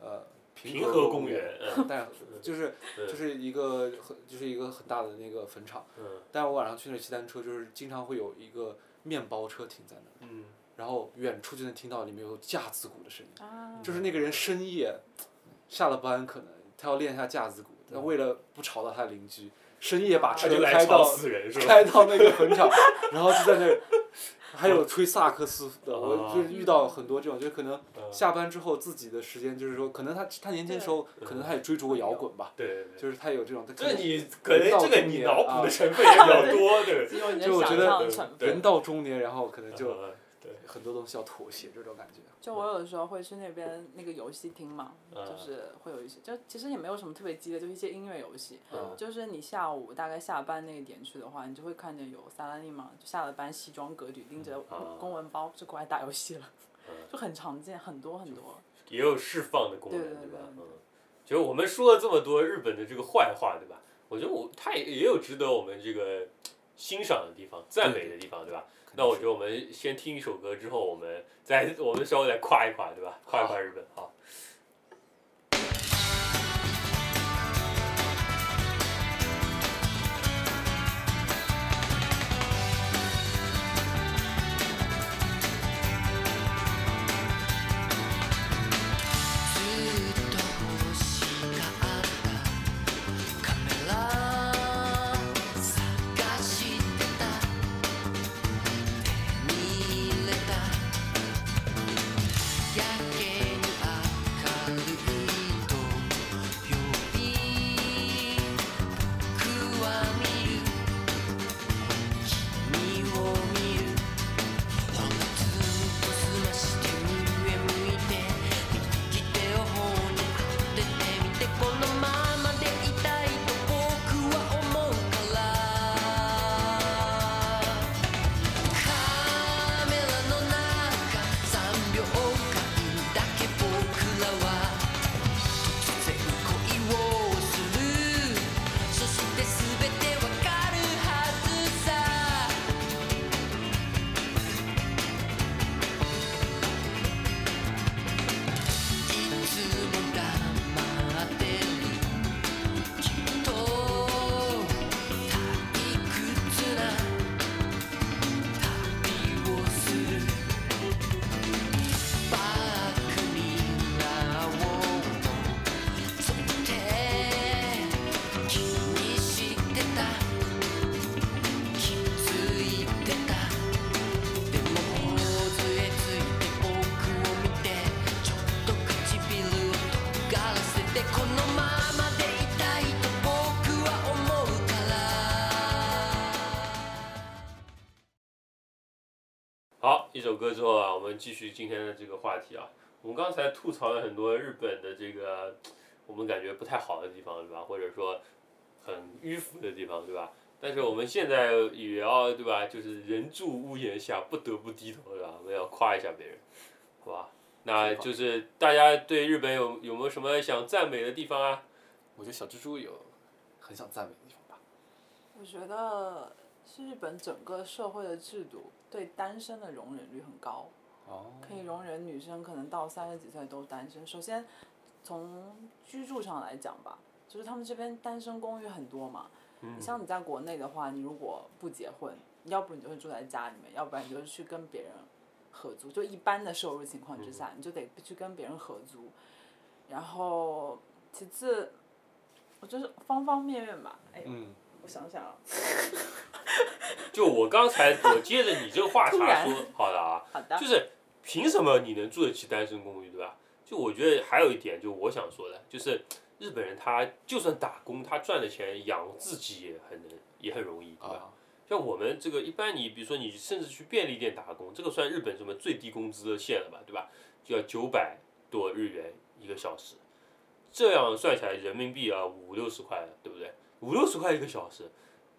呃，平和公园，但就是就是一个很就是一个很大的那个坟场，但我晚上去那骑单车，就是经常会有一个面包车停在那儿。然后远处就能听到里面有架子鼓的声音，啊，就是那个人深夜下了班，可能他要练一下架子鼓，但为了不吵到他的邻居，深夜把车开到开到那个坟场，然后就在那，还有吹萨克斯的，我就遇到很多这种，就可能下班之后自己的时间就是说，可能他他年轻的时候可能他也追逐过摇滚吧，对，就是他有这种。这你可能这个你脑补的成分也比较多，对，就我觉得人到中年，然后可能就。对，很多东西要妥协这种感觉。就我有的时候会去那边那个游戏厅嘛，嗯，就是会有一些，就其实也没有什么特别激烈，就是一些音乐游戏。嗯，就是你下午大概下班那个点去的话，你就会看见有萨拉丽嘛，就下了班西装革履拎着公文包就过来打游戏了，嗯，就很常见，很多很多。也有释放的功能，对吧？嗯，就我们说了这么多日本的这个坏话，对吧？我觉得我它也也有值得我们这个欣赏的地方，赞美的地方，对吧？那我觉得我们先听一首歌，之后我们再我们稍微来夸一夸，对吧？夸一夸日本，好。Yeah. 歌之后啊，我们继续今天的这个话题啊。我们刚才吐槽了很多日本的这个，我们感觉不太好的地方，对吧？或者说很迂腐的地方，对吧？但是我们现在也要，对吧？就是人住屋檐下，不得不低头，对吧？我们要夸一下别人，好吧？那就是大家对日本有有没有什么想赞美的地方啊？我觉得小蜘蛛有很想赞美的地方吧。我觉得是日本整个社会的制度对单身的容忍率很高，哦、可以容忍女生可能到三十几岁都单身。首先从居住上来讲吧，就是他们这边单身公寓很多嘛。你像你在国内的话，你如果不结婚，要不你就会住在家里面，要不然你就是去跟别人合租，就一般的收入情况之下，你就得去跟别人合租。然后其次我就是方方面面吧，哎呦、嗯、我想想啊就我刚才我接着你这个话茬说好了啊，好的，就是凭什么你能住得起单身公寓，对吧？就我觉得还有一点，就我想说的就是日本人他就算打工，他赚的钱养自己也很能也很容易，对吧？像我们这个一般，你比如说你甚至去便利店打工，这个算日本什么最低工资的线了吧，对吧？就要九百多日元一个小时，这样算起来人民币啊五六十块，对不对？五六十块一个小时，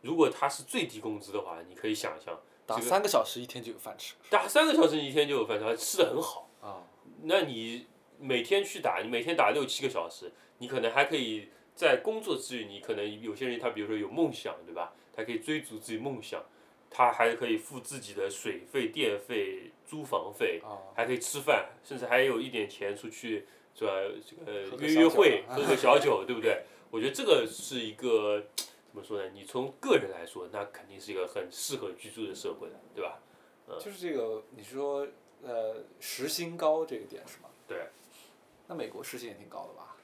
如果他是最低工资的话，你可以想象、这个、打三个小时一天就有饭吃，打三个小时一天就有饭吃，还吃得很好啊。那你每天去打，你每天打六七个小时，你可能还可以在工作之余，你可能有些人他比如说有梦想，对吧？他可以追逐自己梦想，他还可以付自己的水费、电费、租房费，还可以吃饭，甚至还有一点钱出去是吧？这个约约会、喝个小酒，对不对？我觉得这个是一个怎么说呢？你从个人来说，那肯定是一个很适合居住的社会的，对吧？嗯、就是这个，你说呃时薪高这个点是吗？对。那美国时薪也挺高的吧？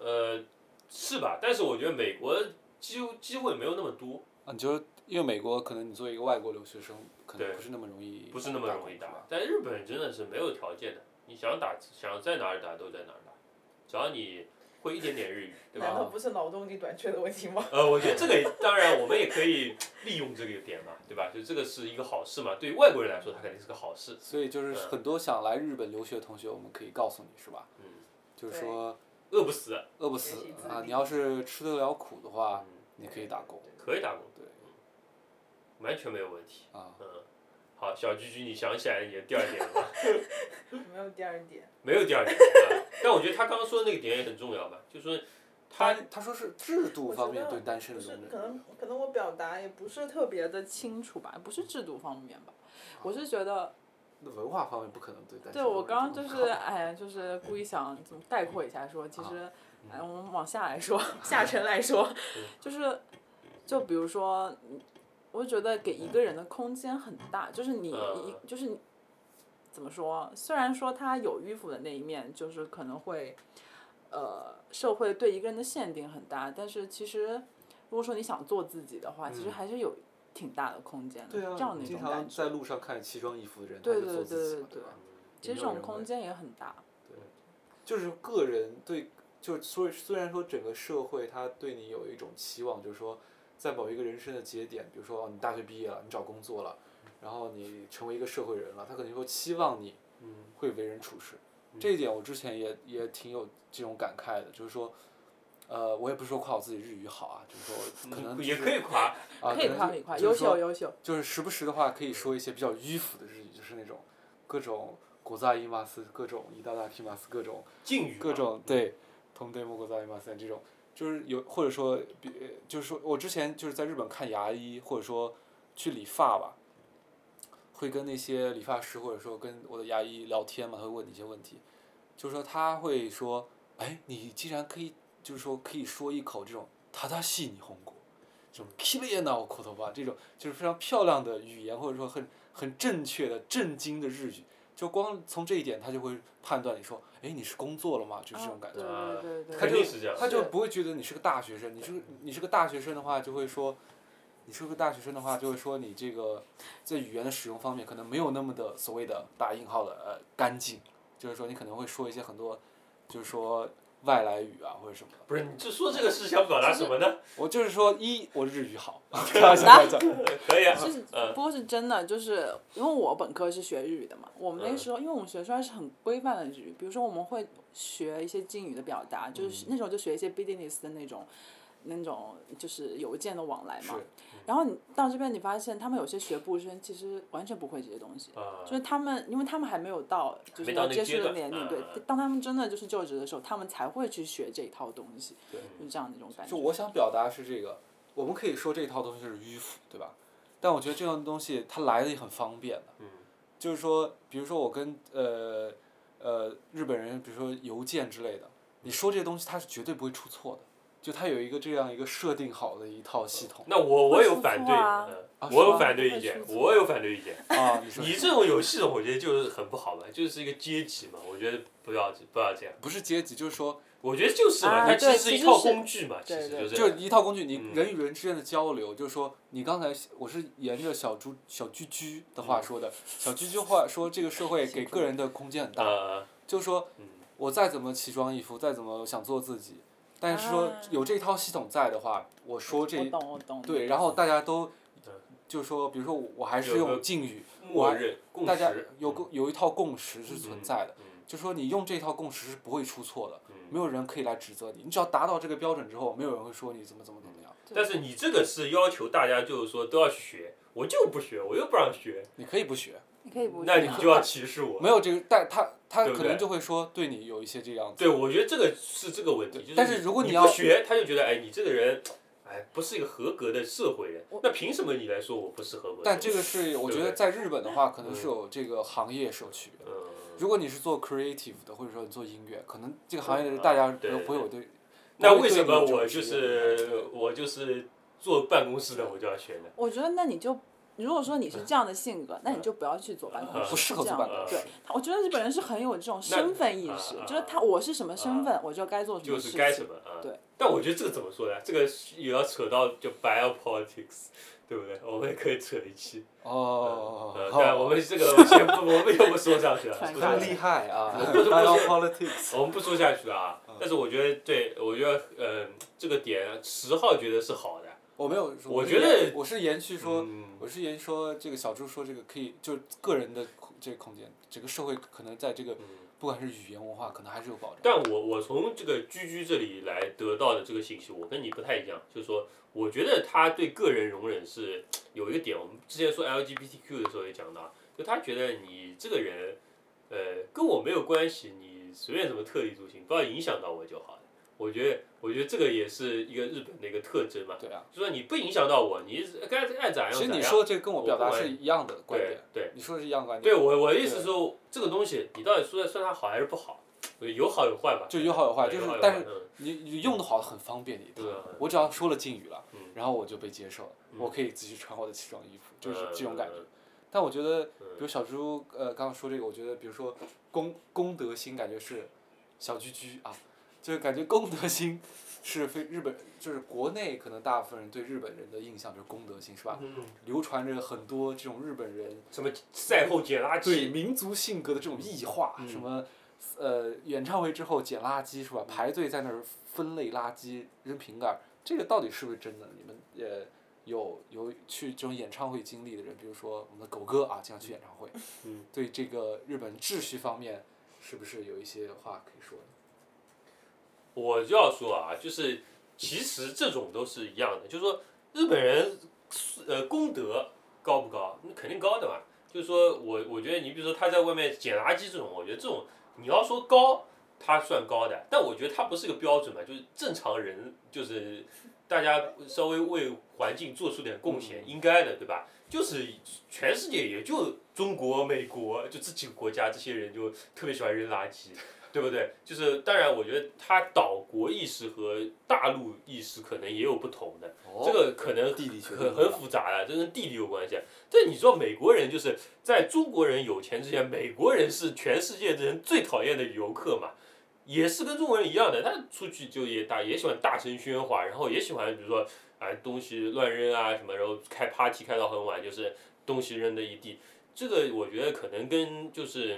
呃，是吧？但是我觉得美国机机会没有那么多。啊，你就是因为美国可能你作为一个外国留学生，可能不是那么容易，不是那么容易打。但日本真的是没有条件的，你想打想在哪儿打都在哪儿打，只要你会一点点日语，对吧？难道不是劳动力短缺的问题吗？呃，我觉得这个当然我们也可以利用这个点嘛，对吧？就这个是一个好事嘛，对于外国人来说它肯定是个好事。所以就是很多想来日本留学的同学，我们可以告诉你是吧？嗯。就是说。饿不死，饿不死啊！你要是吃得了苦的话，嗯、你可以打工，可以打工，对，完全没有问题啊。嗯，好，小居居，你想起来你的第二点了吗？没有第二点。没有第二点，但我觉得他刚刚说的那个点也很重要吧，就是说他他说是制度方面对单身的容忍，可能可能我表达也不是特别的清楚吧，不是制度方面吧，啊、我是觉得。文化方面不可能对待。对，我刚刚就是哎呀，就是故意想怎么概括一下说，其实，哎，我们往下来说，下沉来说，就是，就比如说，我觉得给一个人的空间很大，就是你，就是，怎么说？虽然说他有迂腐的那一面，就是可能会，呃，社会对一个人的限定很大，但是其实，如果说你想做自己的话，其实还是有。挺大的空间的，对啊、这样的一种感觉。经常在路上看奇装异服的人，对对对对 对, 对, 对吧？其实这种空间也很大。对，就是个人对，就是虽虽然说整个社会它对你有一种期望，就是说，在某一个人生的节点，比如说、哦、你大学毕业了，你找工作了，然后你成为一个社会人了，他可能会期望你会为人处事。嗯、这一点我之前也也挺有这种感慨的，就是说。呃，我也不是说夸我自己日语好啊，就是说可能、就是、也可以夸，啊、可以夸可以夸，优秀优秀。就是时不时的话，可以说一些比较迂腐的日语，就是那种各种国在伊马斯，各种伊达达提马斯，各种敬语，各种对，同对莫国在伊马斯这种，就是有或者说，就是说我之前就是在日本看牙医，或者说去理发吧，会跟那些理发师或者说跟我的牙医聊天嘛，他会问你一些问题，就是说他会说，哎，你竟然可以。就是说可以说一口这种正しい日本語，这种きれいな言葉，这种就是非常漂亮的语言，或者说很很正确的正经的日语，就光从这一点他就会判断你说，哎，你是工作了吗？就是这种感觉，啊、对对对对他就他就不会觉得你是个大学生，你是你是个大学生的话就会说，你是个大学生的话就会说你这个在语言的使用方面可能没有那么的所谓的打引号的呃干净，就是说你可能会说一些很多，就是说。外来语啊或者什么的。不是，你这说这个是想表达什么呢？我就是说，一我日语好。可以啊。不过是真的，就是因为我本科是学日语的嘛，我们那时候、嗯、因为我们学出来是很规范的日语，比如说我们会学一些敬语的表达，就是那时候就学一些 business 的那种。那种就是邮件的往来嘛，然后你到这边你发现他们有些学步生其实完全不会这些东西，就是他们因为他们还没有到就是要接触的年龄，对，当他们真的就是就职的时候，他们才会去学这一套东西，就是这样的一种感觉。就我想表达是这个，我们可以说这一套东西是迂腐，对吧？但我觉得这样的东西它来的也很方便的，就是说，比如说我跟呃呃日本人，比如说邮件之类的，你说这些东西它是绝对不会出错的。就它有一个这样一个设定好的一套系统。那我我有反对、啊嗯，我有反对意见，我有反对意见。啊，你说你这种有系统，我觉得就是很不好嘛，就是一个阶级嘛，我觉得不要不要这样。不是阶级，就是说，我觉得就是嘛，啊、它其实是一套工具嘛，其实就是。就是一套工具，你人与人之间的交流，嗯、就是说，你刚才我是沿着小猪小居居的话说的，嗯、小居居话说这个社会给个人的空间很大，嗯、就是说、嗯，我再怎么奇装异服，再怎么想做自己。但是说有这套系统在的话，我说这对，然后大家都就是说，比如说我还是用敬语，默认共识，大家有有一套共识是存在的，就说你用这套共识是不会出错的，没有人可以来指责你，你只要达到这个标准之后，没有人会说你怎么怎么怎么样。但是你这个是要求大家就是说都要学，我就不学，我又不让学。你可以不学。你可以不，那你就要歧视我。没有这个，但他他可能就会说对你有一些这样子。对，我觉得这个是这个问题。就是、但是如果你要你不学，他就觉得哎，你这个人，哎，不是一个合格的社会人。那凭什么你来说我不是合格的？但这个是我觉得在日本的话，可能是有这个行业是有区别的。嗯、如果你是做 creative 的，或者说你做音乐，可能这个行业大家都不会有对。嗯、那为什么我就是我就是坐办公室的我就要学呢？我觉得那你就。如果说你是这样的性格，那你就不要去坐办公室，不适合坐办公室。对，我觉得日本人是很有这种身份意识，就是他我是什么身份，我就该做什么事情。就是该什么啊？对。但我觉得这个怎么说呢？这个也要扯到就 biopolitics， 对不对？我们也可以扯一期。哦。但我们这个先不，我们又不说下去了。很厉害啊 ！biopolitics， 我们不说下去了啊。但是我觉得，对，我觉得，嗯，这个点十号觉得是好的。我没有，我觉得我是延续说，嗯、我是延续说这个小猪说这个可以，就是个人的这个空间，整个社会可能在这个、嗯、不管是语言文化，可能还是有保障。但我我从这个居居这里来得到的这个信息，我跟你不太一样，就是说，我觉得他对个人容忍是有一个点，我们之前说 L G B T Q 的时候也讲到，就他觉得你这个人，呃，跟我没有关系，你随便怎么特立独行，不要影响到我就好了。我觉得，我觉得这个也是一个日本的一个特征嘛。对啊。就说你不影响到我，你该爱咋样咋样。其实你说这跟我表达是一样的观点。对。对你说的是一样的观点。对，我我的意思是说，这个东西你到底说算它好还是不好？有好有坏吧。就有好有坏，就是但是你你用的好很方便你。对。我只要说了敬语了，然后我就被接受了，我可以继续穿我的奇装异服，就是这种感觉。但我觉得，比如小猪呃刚刚说这个，我觉得比如说公公德心，感觉是小居居啊。就是感觉公德心是非日本，就是国内可能大部分人对日本人的印象就是公德心，是吧？嗯、流传着很多这种日本人什么赛后捡垃圾，对民族性格的这种异化，嗯、什么呃演唱会之后捡垃圾是吧？排队在那儿分类垃圾扔瓶盖，这个到底是不是真的？你们也有有去这种演唱会经历的人，比如说我们的狗哥啊，经常去演唱会，嗯、对这个日本秩序方面是不是有一些话可以说呢？我就要说啊，就是其实这种都是一样的，就是说日本人，呃，公德高不高？那肯定高的嘛。就是说我我觉得你比如说他在外面捡垃圾这种，我觉得这种你要说高，他算高的，但我觉得他不是个标准嘛，就是正常人就是大家稍微为环境做出点贡献，嗯、应该的，对吧？就是全世界也就中国、美国就这几个国家，这些人就特别喜欢扔垃圾。对不对？就是当然，我觉得他岛国意识和大陆意识可能也有不同的，哦、这个可能很很复杂的，这跟地理有关系。这你说美国人就是在中国人有钱之前，美国人是全世界的人最讨厌的游客嘛，也是跟中国人一样的，他出去就也大也喜欢大声喧哗，然后也喜欢比如说啊、哎、东西乱扔啊什么，然后开 party 开到很晚，就是东西扔的一地。这个我觉得可能跟就是。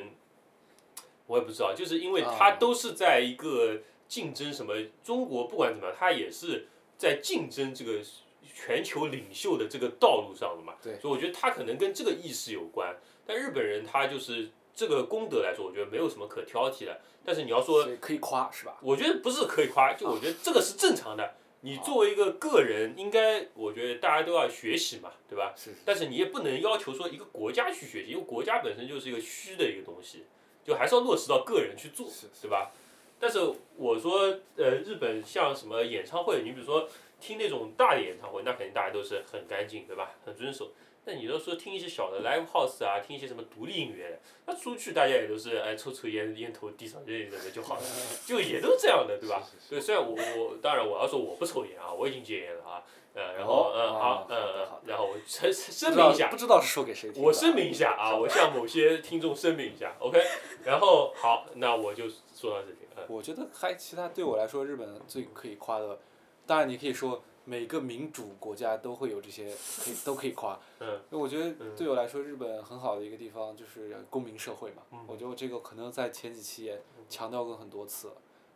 我也不知道，就是因为他都是在一个竞争什么，中国不管怎么样，它也是在竞争这个全球领袖的这个道路上的嘛。对，所以我觉得它可能跟这个意识有关。但日本人他就是这个功德来说，我觉得没有什么可挑剔的。但是你要说可以夸是吧？我觉得不是可以夸，就我觉得这个是正常的。你作为一个个人，应该我觉得大家都要学习嘛，对吧？是。但是你也不能要求说一个国家去学习，因为国家本身就是一个虚的一个东西，就还是要落实到个人去做，对吧？但是我说，呃，日本像什么演唱会，你比如说听那种大的演唱会，那肯定大家都是很干净，对吧？很遵守。那你要说听一些小的 live house 啊，听一些什么独立音乐，那出去大家也都是哎抽抽烟，烟头地上扔一扔的就好了，就也都这样的，对吧？对，虽然我我当然我要说我不抽烟啊，我已经戒烟了啊，呃，然后嗯好嗯嗯，然后我声声明一下，不知道是说给谁听，我声明一下啊，我向某些听众声明一下 ，OK， 然后好，那我就说到这里。嗯、我觉得还其他对我来说，日本最可以夸的，当然你可以说。每个民主国家都会有这些，可以都可以夸。嗯。我觉得对我来说，日本很好的一个地方就是公民社会嘛。嗯。我觉得这个可能在前几期也强调过很多次了，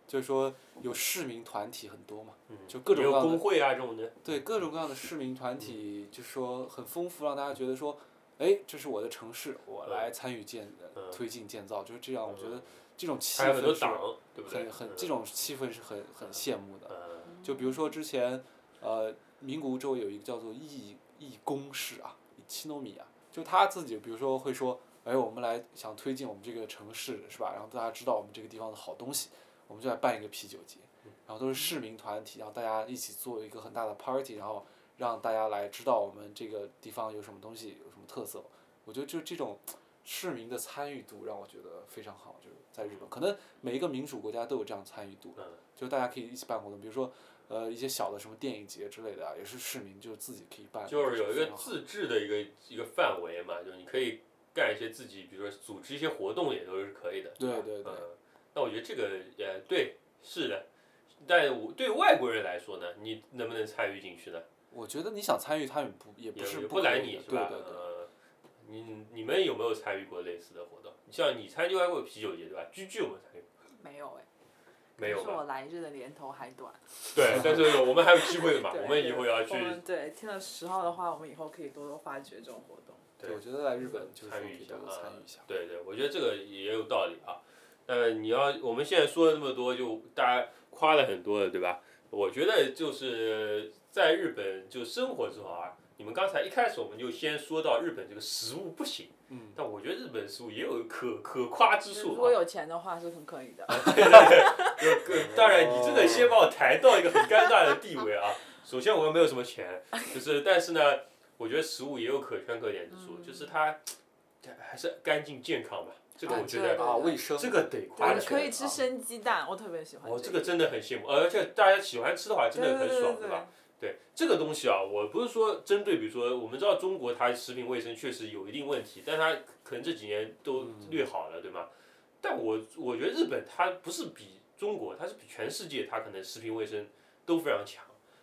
就是说有市民团体很多嘛，嗯、就各种各样的。有工会啊这种的。对各种各样的市民团体，就是说很丰富，让大家觉得说，哎，这是我的城市，我来参与建、嗯、推进建造，就是这样。我觉得这种气氛是很很这种气氛是很很羡慕的。嗯、就比如说之前。呃，名古屋州有一个叫做义义工市啊，七诺米啊，就他自己，比如说会说，哎，我们来想推进我们这个城市，是吧？然后大家知道我们这个地方的好东西，我们就来办一个啤酒节，然后都是市民团体，然后大家一起做一个很大的 party， 然后让大家来知道我们这个地方有什么东西，有什么特色。我觉得就这种市民的参与度让我觉得非常好，就是在日本，可能每一个民主国家都有这样参与度，就大家可以一起办活动，比如说。呃，一些小的什么电影节之类的啊，也是市民就自己可以办。就是有一个自治的一个一个范围嘛，就是你可以干一些自己，比如说组织一些活动也都是可以的。对对对。嗯、那我觉得这个呃对是的，但我对外国人来说呢，你能不能参与进去呢？我觉得你想参与，他们不也不是 不, 不拦你是吧？对对对。呃、你你们有没有参与过类似的活动？像你参加过啤酒节对吧？居居有没有参与过？没有哎。没有是我来日的年头还短。对，但是我们还有机会的嘛，我们以后也要去。对，听了十号的话，我们以后可以多多发掘这种活动。对，我觉得来日本就是参与一下，参与一下。对对，我觉得这个也有道理啊。呃，你要我们现在说了那么多，就大家夸了很多了，对吧？我觉得就是在日本就生活之后啊，你们刚才一开始我们就先说到日本这个食物不行。嗯、但我觉得日本食物也有可可夸之处、啊、如果有钱的话是很可以的当然你这个先把我抬到一个很尴尬的地位啊首先我又没有什么钱就是但是呢我觉得食物也有可圈可点之处、嗯、就是它还是干净健康嘛这个我觉得啊卫生这个得夸你可以吃生鸡蛋我特别喜欢、这个哦、这个真的很羡慕而且大家喜欢吃的话真的很爽 对, 对, 对, 对, 对吧对这个东西啊，我不是说针对，比如说我们知道中国它食品卫生确实有一定问题，但它可能这几年都略好了，对吗？但我我觉得日本它不是比中国，它是比全世界它可能食品卫生都非常强。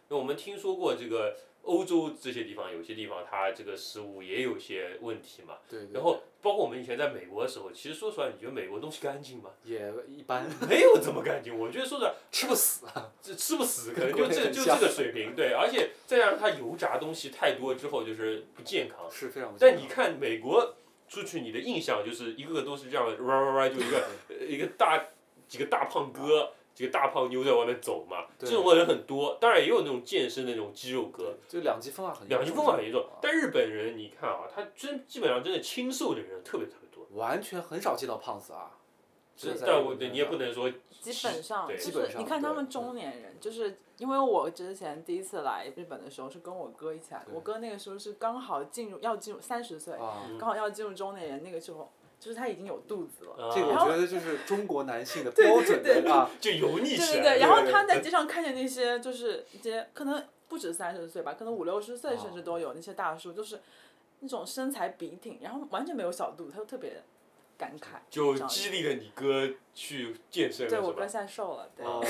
因为我们听说过这个欧洲这些地方，有些地方它这个食物也有些问题嘛。对, 对。然后包括我们以前在美国的时候，其实说出来，你觉得美国东西干净吗？也一般。没有这么干净，我觉得说出来吃不死啊。这吃不死，可能就这就这个水平，对。而且再加上它油炸东西太多之后，就是不健康。是非常不健康。但你看美国出去，你的印象就是一个个都是这样的，哇哇哇，就一个一个大几个大胖哥。几个大胖妞在外面走嘛，这种人很多，当然也有那种健身的那种肌肉哥，就两极分化很严重。两极分化很严重，但日本人你看啊，他真基本上真的清瘦的人特别特别多，完全很少见到胖子啊。但我你也不能说基本上，就是你看他们中年人，就是因为我之前第一次来日本的时候是跟我哥一起来，我哥那个时候是刚好进入要进入三十岁，刚好要进入中年人那个时候。就是他已经有肚子了，这个我觉得就是中国男性的标准的啊，就油腻起来。对对对，然后他在街上看见那些就是一些可能不止三十岁吧，可能五六十岁甚至都有那些大叔，就是那种身材笔挺，然后完全没有小肚，他就特别感慨。就激励了你哥去健身了。对，我哥现在瘦了，对。哦、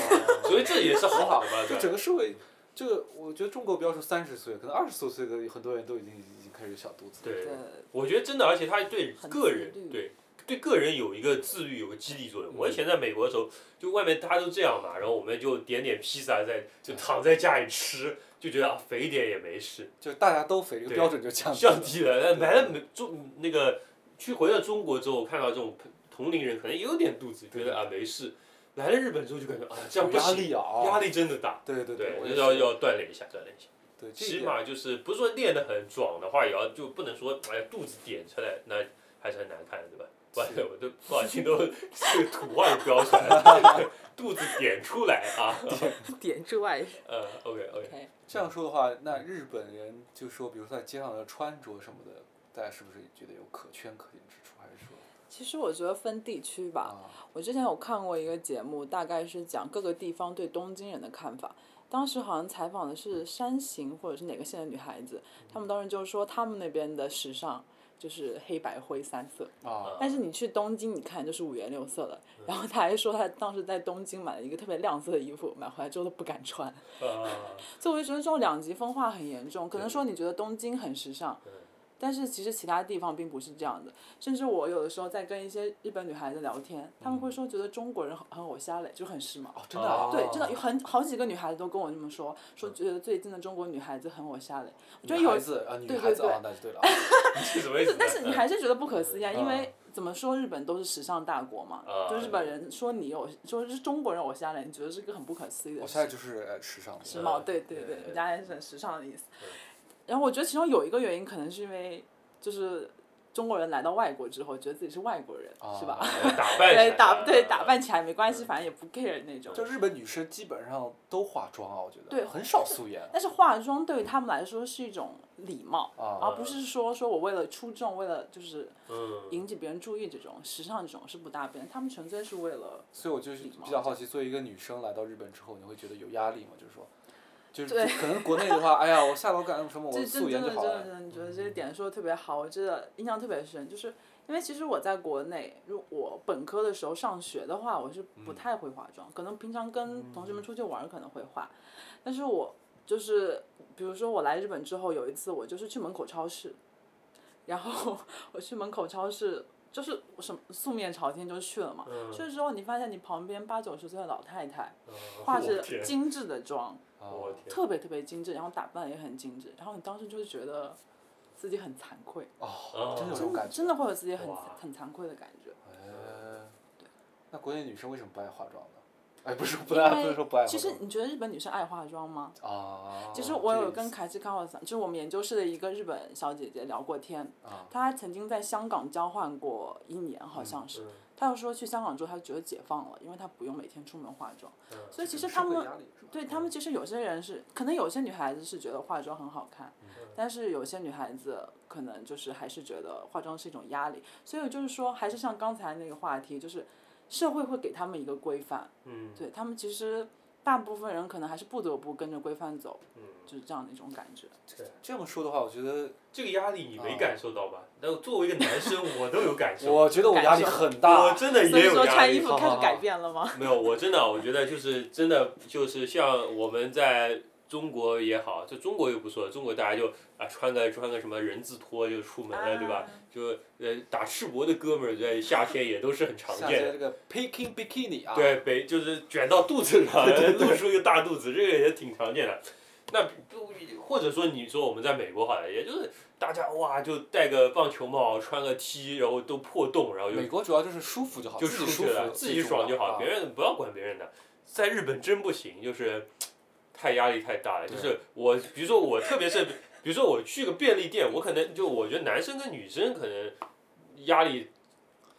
所以这也是很好的嘛，就整个社会。这个我觉得中国不要说三十岁，可能二十多岁的很多人都已经已经开始小肚子了。对，我觉得真的，而且他对个人对对个人有一个自律，有个激励作用。我以前在美国的时候，就外面大家都这样嘛，然后我们就点点披萨在，就躺在家里吃，就觉得、啊、肥一点也没事。就大家都肥，这个标准就降低了。降低了，买了美中那个去回到中国之后，看到这种同龄人可能也有点肚子，觉得啊没事。来了日本之后就感觉啊这样不行，压力啊，压力真的大。对对对，对要要锻炼一下，锻炼一下。对，起码就是不是说练得很壮的话，也要就不能说哎呀肚子点出来，那还是很难看的，对吧？我都不小心都这个土话飙出来了，肚子点出来啊。点之外。呃 ，OK OK。这样说的话，那日本人就说，比如在街上的穿着什么的，大家是不是觉得有可圈可点之处，还是说？其实我觉得分地区吧。我之前有看过一个节目，大概是讲各个地方对东京人的看法。当时好像采访的是山形或者是哪个县的女孩子，她们当时就说她们那边的时尚就是黑白灰三色、啊、但是你去东京你看就是五颜六色的、嗯、然后她还说她当时在东京买了一个特别亮色的衣服，买回来之后都不敢穿、啊、所以我就觉得这种两极分化很严重，可能说你觉得东京很时尚，但是其实其他地方并不是这样的。甚至我有的时候在跟一些日本女孩子聊天，她们会说觉得中国人很偶像嘞，就很时髦、哦、真的、啊、对，真的有很好几个女孩子都跟我这么说，说觉得最近的中国女孩子很偶像嘞。女孩子啊，女孩子啊，那就对了。但是你还是觉得不可思议、啊、因为怎么说日本都是时尚大国嘛，啊、就日本人说你有说是中国人偶像嘞，你觉得是个很不可思议的事。偶像就是时尚。时髦，对对对，人家也是很时尚的意思。然后我觉得其中有一个原因可能是因为就是中国人来到外国之后觉得自己是外国人、啊、是吧，打扮对打对打扮起来没关系、嗯、反正也不 care 那种。就日本女生基本上都化妆啊，我觉得对很少素颜，但是化妆对于他们来说是一种礼貌、啊、而不是说说我为了出众，为了就是引起别人注意，这种时尚这种是不搭边，他们纯粹是为了。所以我就是比较好奇，作为一个女生来到日本之后，你会觉得有压力吗？就是说就是可能国内的话，哎呀，我下楼干什么，我素颜就好了。真的真的真的，你觉得这点说的特别好，我真的印象特别深，就是因为其实我在国内，如我本科的时候上学的话，我是不太会化妆，嗯、可能平常跟同学们出去玩可能会化，嗯、但是我就是比如说我来日本之后，有一次我就是去门口超市，然后我去门口超市。就是什么素面朝天就去了嘛，嗯、去了之后你发现你旁边八九十岁的老太太，化着精致的妆，哦、特别特别精致，然后打扮也很精致，然后你当时就觉得自己很惭愧，哦、真的有感觉，真的会有自己很很惭愧的感觉。哎，对。那国内女生为什么不爱化妆呢？哎，不是不爱，不是说不爱化妆。其实你觉得日本女生爱化妆吗？啊。其实我有跟凯西康沃桑，就是我们研究室的一个日本小姐姐聊过天，啊、她曾经在香港交换过一年，好像是。嗯嗯、她就说去香港之后，她觉得解放了，因为她不用每天出门化妆。嗯、所以其实她们，对她们其实有些人是，可能有些女孩子是觉得化妆很好看，嗯、但是有些女孩子可能就是还是觉得化妆是一种压力。所以就是说，还是像刚才那个话题，就是。社会会给他们一个规范，嗯、对他们其实大部分人可能还是不得不跟着规范走，嗯、就是这样的一种感觉。这样说的话，我觉得这个压力你没感受到吧？那、啊、作为一个男生，我都有感受。我觉得我压力很大，我真的也有压力。所以说穿衣服开始改变了吗？啊、没有，我真的，我觉得就是真的就是像我们在中国也好，就中国又不说，中国大家就啊穿个穿个什么人字拖就出门了，啊、对吧？就呃打赤膊的哥们儿在夏天也都是很常见的。这个 Peking bikini 啊。对，北就是卷到肚子上，露出一个大肚子，这个也挺常见的。那或者说你说我们在美国好像也就是大家哇就戴个棒球帽，穿个 T， 然后都破洞，然后就美国主要就是舒服就好，就舒服了，自己爽就好，啊、别人不要管别人的。在日本真不行，就是。太压力太大了，就是我，比如说我，特别是比如说我去个便利店，我可能就我觉得男生跟女生可能压力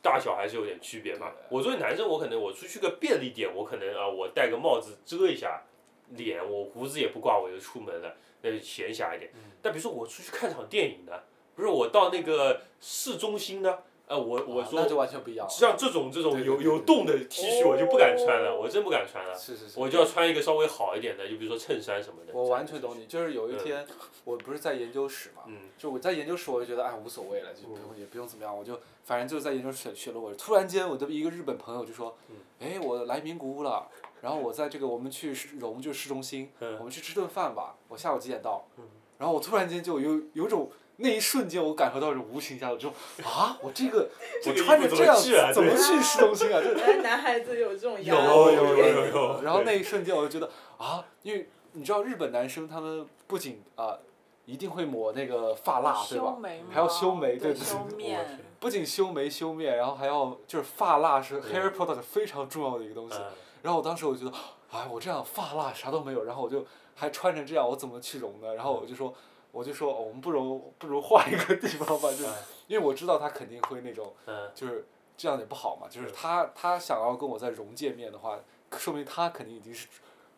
大小还是有点区别嘛。我作为男生，我可能我出去个便利店，我可能啊，我戴个帽子遮一下脸，我胡子也不挂，我就出门了，那就闲暇一点。但比如说我出去看场电影呢，不是我到那个市中心呢。呃、我我说、啊、那就完全不一样了，像这种这种有对对对对有洞的 T 恤我就不敢穿了，哦、我真不敢穿了，是是是，我就要穿一个稍微好一点的，就比如说衬衫什么的。我完全懂你，就是有一天、嗯、我不是在研究室嘛，嗯、就我在研究室我就觉得哎无所谓了，就不用、嗯、也不用怎么样，我就反正就是在研究室学了我，突然间我的一个日本朋友就说，哎、嗯、我来名古屋了，然后我在这个我们去我们就市中心，嗯、我们去吃顿饭吧，我下午几点到，嗯、然后我突然间就有有一种。那一瞬间我感受到是无情下的，就啊，我这个我穿着这样怎么去市中心啊？这男孩子有这种压力。有有有有。然后那一瞬间我就觉得啊，因为你知道日本男生他们不仅啊。一定会抹那个发蜡，对吧？还要修眉，对对对。不仅修眉修面，然后还要就是发蜡是 hair product 非常重要的一个东西。嗯、然后我当时我觉得，哎，我这样发蜡啥都没有，然后我就还穿成这样，我怎么去融呢？然后我就说，我就说，哦、我们不如不如换一个地方吧，就是、嗯、因为我知道他肯定会那种，就是这样也不好嘛，就是他、嗯、他想要跟我再融界面的话，说明他肯定已经是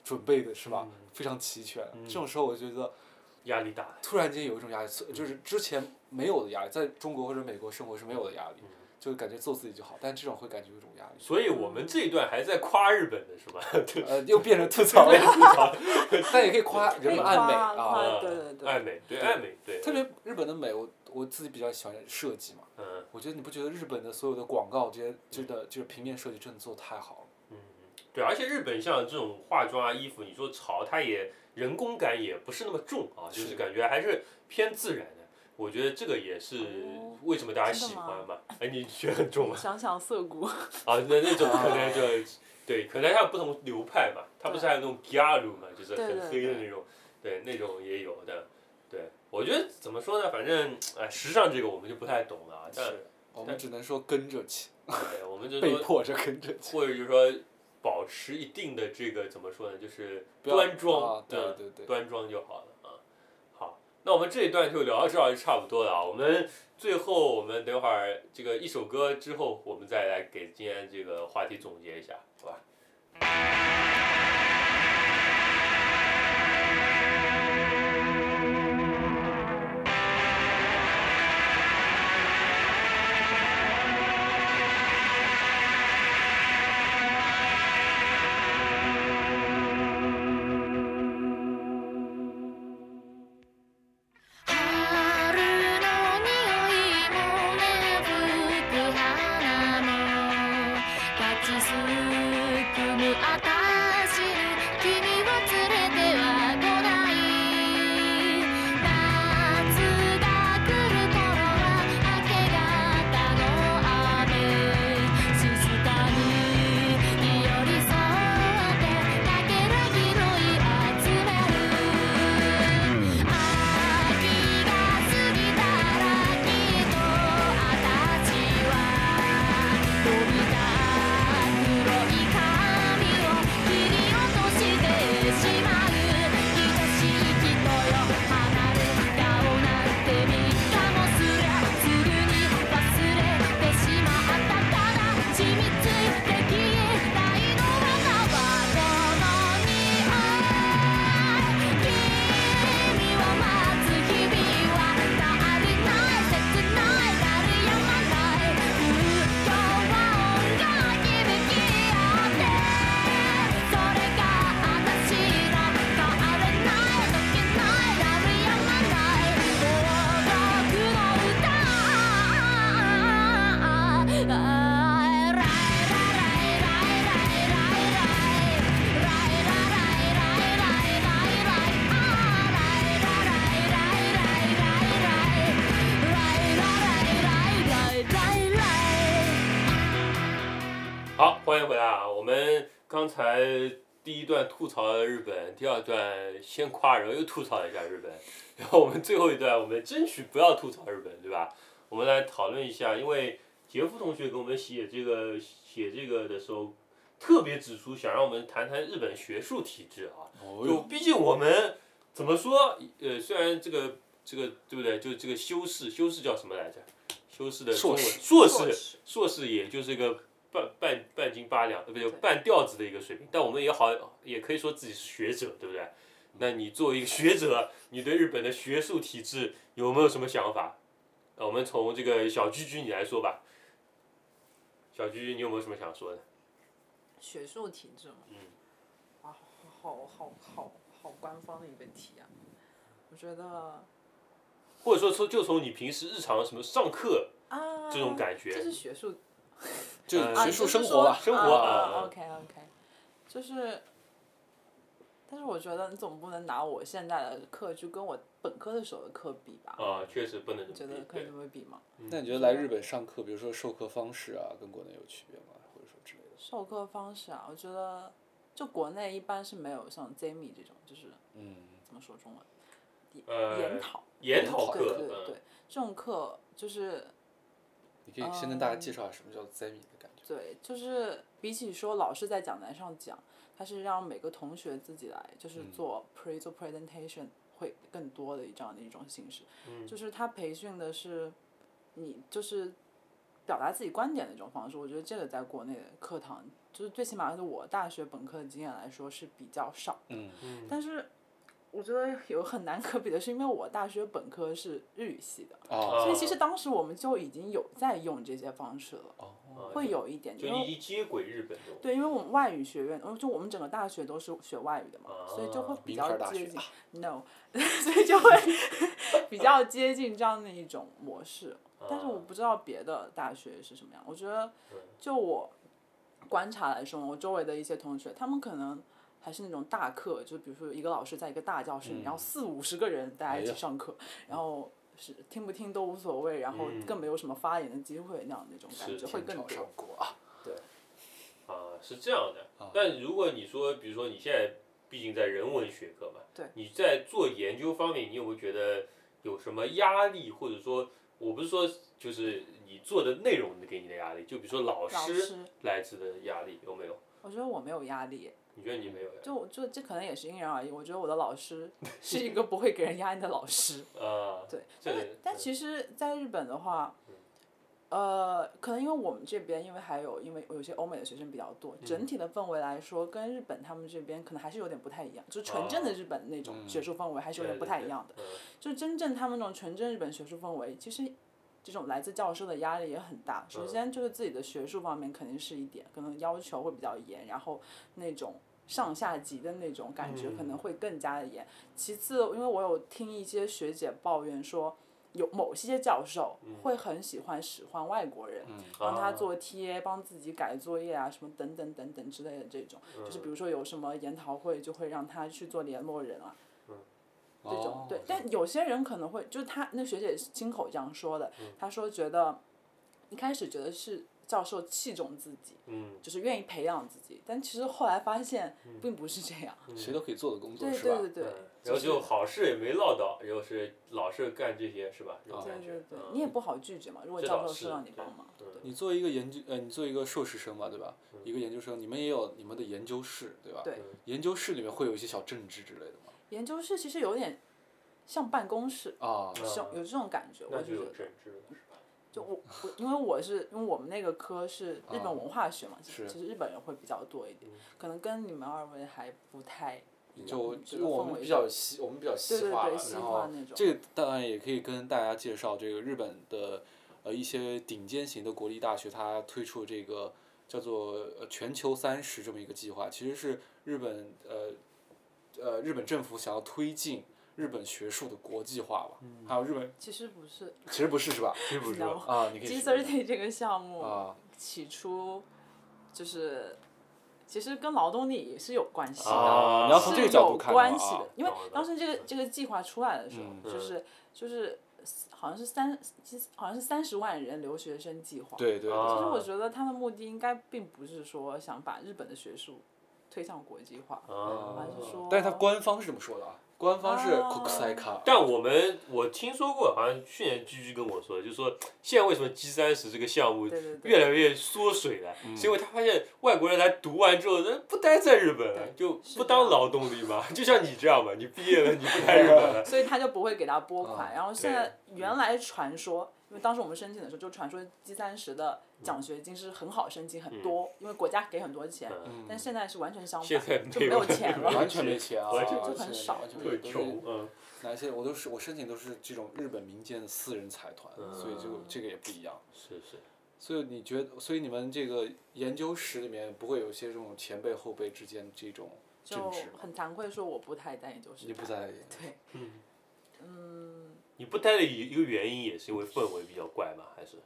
准备的是吧？嗯、非常齐全。嗯、这种时候我就觉得。压力大，突然间有一种压力，就是之前没有的压力，在中国或者美国生活是没有的压力，嗯、就感觉做自己就好，但这种会感觉有一种压力。所以我们这一段还在夸日本的是吧？对呃，又变成吐槽了，吐槽，但也可以夸人们爱美啊，对对对，爱美对爱美对，特别日本的美，我我自己比较喜欢设计嘛，嗯，我觉得你不觉得日本的所有的广告这些真的就是平面设计真的做得太好了，嗯，对，而且日本像这种化妆啊、衣服，你说潮，它也。人工感也不是那么重啊，就是感觉还是偏自然的。我觉得这个也是为什么大家喜欢吧。哎，你觉得很重吗？想想涩谷。啊，那那种可能就对，可能还有不同流派嘛。它不是还有那种 giallo 嘛，就是很黑的那种，对，那种也有的。对，我觉得怎么说呢？反正哎，时尚这个我们就不太懂了啊。但我们只能说跟着去。对，我们就被迫着跟着去。或者就是说。保持一定的这个怎么说呢，就是端庄，啊、对对对，端庄就好了啊。好，那我们这一段就聊到这儿就差不多了啊。我们最后我们等会儿这个一首歌之后，我们再来给今天这个话题总结一下，好吧？吐槽了日本，第二段先夸人，又吐槽一下日本，然后我们最后一段，我们争取不要吐槽日本，对吧？我们来讨论一下，因为杰夫同学给我们写这个写这个的时候，特别指出想让我们谈谈日本学术体制啊，就毕竟我们怎么说，呃，虽然这个这个对不对？就这个修士，修士叫什么来着？修士的硕士，硕士，硕士也就是个。半半半斤八两，对不对？半吊子的一个水平，但我们也好，也可以说自己是学者，对不对？那你作为一个学者，你对日本的学术体制有没有什么想法？啊，我们从这个小居居你来说吧。小居居，你有没有什么想说的？学术体制吗？嗯。啊，好好好好官方的一个题啊！我觉得。或者说，从就从你平时日常什么上课啊这种感觉。这是学术。就学术生活吧，生活啊。OK OK，就是，但是我觉得你总不能拿我现在的课去跟我本科的时候的课比吧？啊，确实不能这么比。觉得可以这么比吗？那你觉得来日本上课，比如说授课方式啊，跟国内有区别吗？或者说之类的？授课方式啊，我觉得就国内一般是没有像 Zemi 这种，就是嗯，怎么说中文？呃、研讨研讨课，对对 对, 对、嗯，这种课就是。你可以先跟大家介绍什么叫 Zemi 的感觉。嗯、对，就是比起说老师在讲台上讲。它是让每个同学自己来，就是做 pre 做 presentation 会更多的这样的一种形式，嗯、就是它培训的是你就是表达自己观点的一种方式。我觉得这个在国内的课堂，就是最起码是我大学本科的经验来说是比较少的，嗯嗯、但是我觉得有很难可比的是，因为我大学本科是日语系的，哦、所以其实当时我们就已经有在用这些方式了，哦、会有一点就一接轨日本的。对，因为我们外语学院，就我们整个大学都是学外语的嘛，哦、所以就会比较接近 ，no， 所以就会比较接近这样的一种模式。但是我不知道别的大学是什么样，我觉得就我观察来说，我周围的一些同学，他们可能。还是那种大课，就比如说一个老师在一个大教室，嗯、然后四五十个人大家一起上课，哎、然后是听不听都无所谓，然后更没有什么发言的机会那样那种感觉会更多。啊对，啊是这样的。但如果你说，比如说你现在毕竟在人文学科嘛，对，你在做研究方面，你有没有觉得有什么压力，或者说，我不是说就是你做的内容给你的压力，就比如说老师来自的压力有没有？我觉得我没有压力。你觉得你没有呀？就就这可能也是因人而异。我觉得我的老师是一个不会给人压力的老师。啊。对，但但其实，在日本的话，呃，可能因为我们这边，因为还有因为有些欧美的学生比较多，整体的氛围来说，跟日本他们这边可能还是有点不太一样。就纯正的日本那种学术氛围还是有点不太一样的。就真正他们那种纯正日本学术氛围，其实。这种来自教授的压力也很大。首先就是自己的学术方面肯定是一点，可能要求会比较严，然后那种上下级的那种感觉可能会更加的严。其次，因为我有听一些学姐抱怨说，有某些教授会很喜欢使唤外国人，帮他做T A，帮自己改作业啊，什么等等等等之类的这种。就是比如说有什么研讨会，就会让他去做联络人啊。这种对，但有些人可能会，就是他那学姐亲口这样说的，他说觉得一开始觉得是教授器重自己，嗯、就是愿意培养自己，但其实后来发现并不是这样。嗯、谁都可以做的工作，对是吧？对对对对。然后就好事也没落到，然后是老是干这些，是吧？这种感觉。对对对，你也不好拒绝嘛。如果教授是让你帮忙，对对对你作为一个研究，呃，你作为一个硕士生嘛，对吧？嗯、一个研究生，你们也有你们的研究室，对吧？对。研究室里面会有一些小政治之类的吗？研究室其实有点像办公室，哦、有这种感觉。那就有政治了，是吧？就我我因为我是因为我们那个科是日本文化学嘛，哦、其实日本人会比较多一点，可能跟你们二位还不太一样。就就我们比较西，我们比较西化，对对对然后这个当然也可以跟大家介绍这个日本的呃一些顶尖型的国立大学，它推出这个叫做全球三十这么一个计划，其实是日本呃。呃，日本政府想要推进日本学术的国际化吧，嗯、还有日本其实不是，其实不是是吧？其实不是啊，你可以。G 三十 这个项目起初就是，其实跟劳动力也是有关系的，啊、你要从这个角度看，是有关系的。啊、因为当时这个这个计划出来的时候，嗯、就是就是好像是三，好像是三十万人留学生计划。对对。对啊、其实我觉得他的目的应该并不是说想把日本的学术。推向国际化，啊、还是说？但是它官方是这么说的啊，官方是 Kokusaika、啊。但我们我听说过，好像去年 J U J U 跟我说的，就是说现在为什么 G 三十 这个项目越来越缩水了？对对对是因为他发现外国人来读完之后，不待在日本了，就不当劳动力嘛，就像你这样嘛，你毕业了你不待日本了，所以他就不会给他拨款。嗯、然后现在原来传说。因为当时我们申请的时候，就传说 G 三十 的奖学金是很好申请，很多，因为国家给很多钱，但现在是完全相反，就没有钱了，完全没钱啊，就很少，就穷。嗯，哪些我都是我申请都是这种日本民间的私人财团，所以就这个也不一样。是是。所以你觉得，所以你们这个研究室里面不会有一些这种前辈后辈之间这种争执？就很惭愧说我不太在研究室。你不在研究室。对。嗯。嗯。你不待的一个原因也是因为氛围比较怪吗？还是？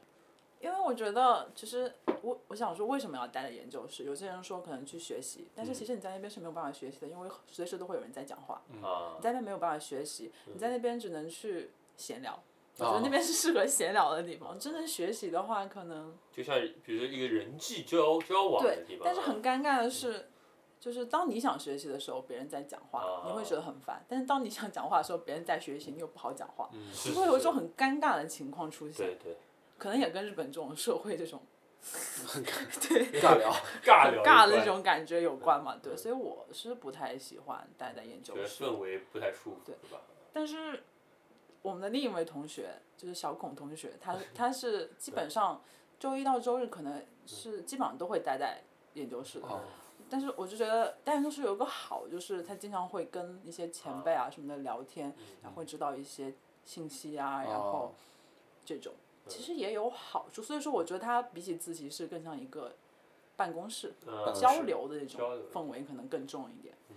因为我觉得其实我我想说为什么要待在研究室，有些人说可能去学习，但是其实你在那边是没有办法学习的，因为随时都会有人在讲话、嗯、你在那边没有办法学习、嗯、你在那边只能去闲聊、嗯、我觉得那边是适合闲聊的地方、啊、真正学习的话可能就像比如说一个人际交交往的地方，对，但是很尴尬的是、嗯就是当你想学习的时候别人在讲话、啊、你会觉得很烦，但是当你想讲话的时候别人在学习你又不好讲话、嗯、是是是，会有一种很尴尬的情况出现，对对，可能也跟日本这种社会这种对尬聊尬聊尬的这种感觉有关嘛、嗯、对，所以我是不太喜欢待在研究室，氛围不太舒服，对吧？但是我们的另一位同学就是小孔同学，他他是基本上周一到周日可能是基本上都会待在研究室的、哦，但是我就觉得待研究室有个好，就是他经常会跟一些前辈啊什么的聊天、啊、然后会知道一些信息啊、嗯、然后这种其实也有好处，所以说我觉得他比起自习室更像一个办公室、嗯、交流的那种氛围可能更重一点、嗯、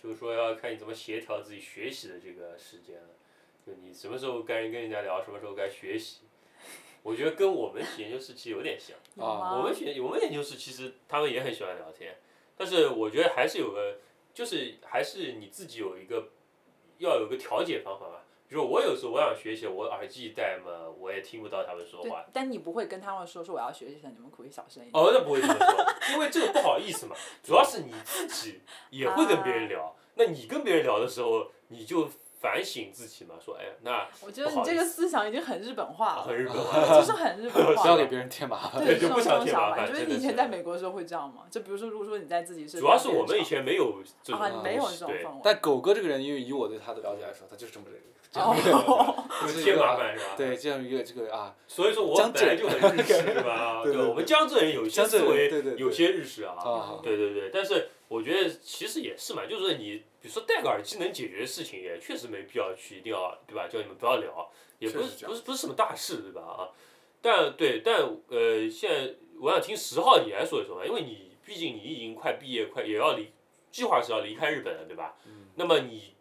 就是说要看你怎么协调自己学习的这个时间了，就你什么时候该跟人家聊，什么时候该学习，我觉得跟我们研究室其实有点像、啊、我们研我们研究室其实他们也很喜欢聊天，但是我觉得还是有个，就是还是你自己有一个要有一个调节方法吧。比如说我有时候我想学习，我耳机戴嘛，我也听不到他们说话。但你不会跟他们说说我要学习，你们可以小声一点。哦，那不会这么说，因为这个不好意思嘛。主要是你自己也会跟别人聊，啊、那你跟别人聊的时候，你就。反省自己嘛，说哎，那我觉得你这个思想已经很日本化了，啊、很日本化，就是很日本化，不要给别人添麻烦，对，就不想添麻烦。你觉得你以前在美国的时候会这样吗？就比如说，如果说你在自己是，主要是我们以前没有这种，啊、没有这种氛围。但狗哥这个人，因为以我对他的了解来说，他就是这么人。哦，添麻烦是吧？对，这样一个这个啊，所以说我本来就很日式是吧？对，我们江浙人有些思维，有些日式啊，对对对。但是我觉得其实也是嘛，就是你比如说戴个耳机能解决的事情，也确实没必要去一定要对吧？叫你们不要聊，也不是不是不是什么大事对吧？啊，但对但呃，现在我想听十号你来说一说吧，因为你毕竟你已经快毕业，快也要离，计划是要离开日本了对吧？嗯。那么你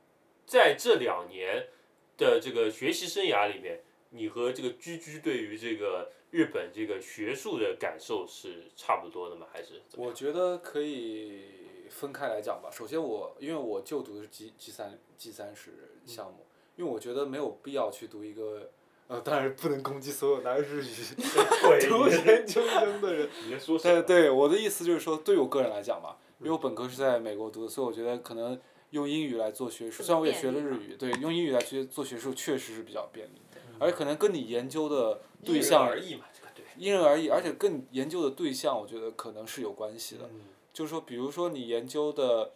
在这两年的这个学习生涯里面，你和这个JUJU对于这个日本这个学术的感受是差不多的吗？还是我觉得可以分开来讲吧。首先我因为我就读的是 G, G 三 G 三十项目、嗯，因为我觉得没有必要去读一个呃，当然不能攻击所有拿日语读研究生的人。你在说什么？对，我的意思就是说，对我个人来讲吧，因为我本科是在美国读的，所以我觉得可能。用英语来做学术，虽然我也学了日语，对，用英语来去做学术确实是比较便利，而可能跟你研究的对象因人而异嘛，这个对，因人而异，而且跟你研究的对象，我觉得可能是有关系的。嗯、就是说，比如说你研究的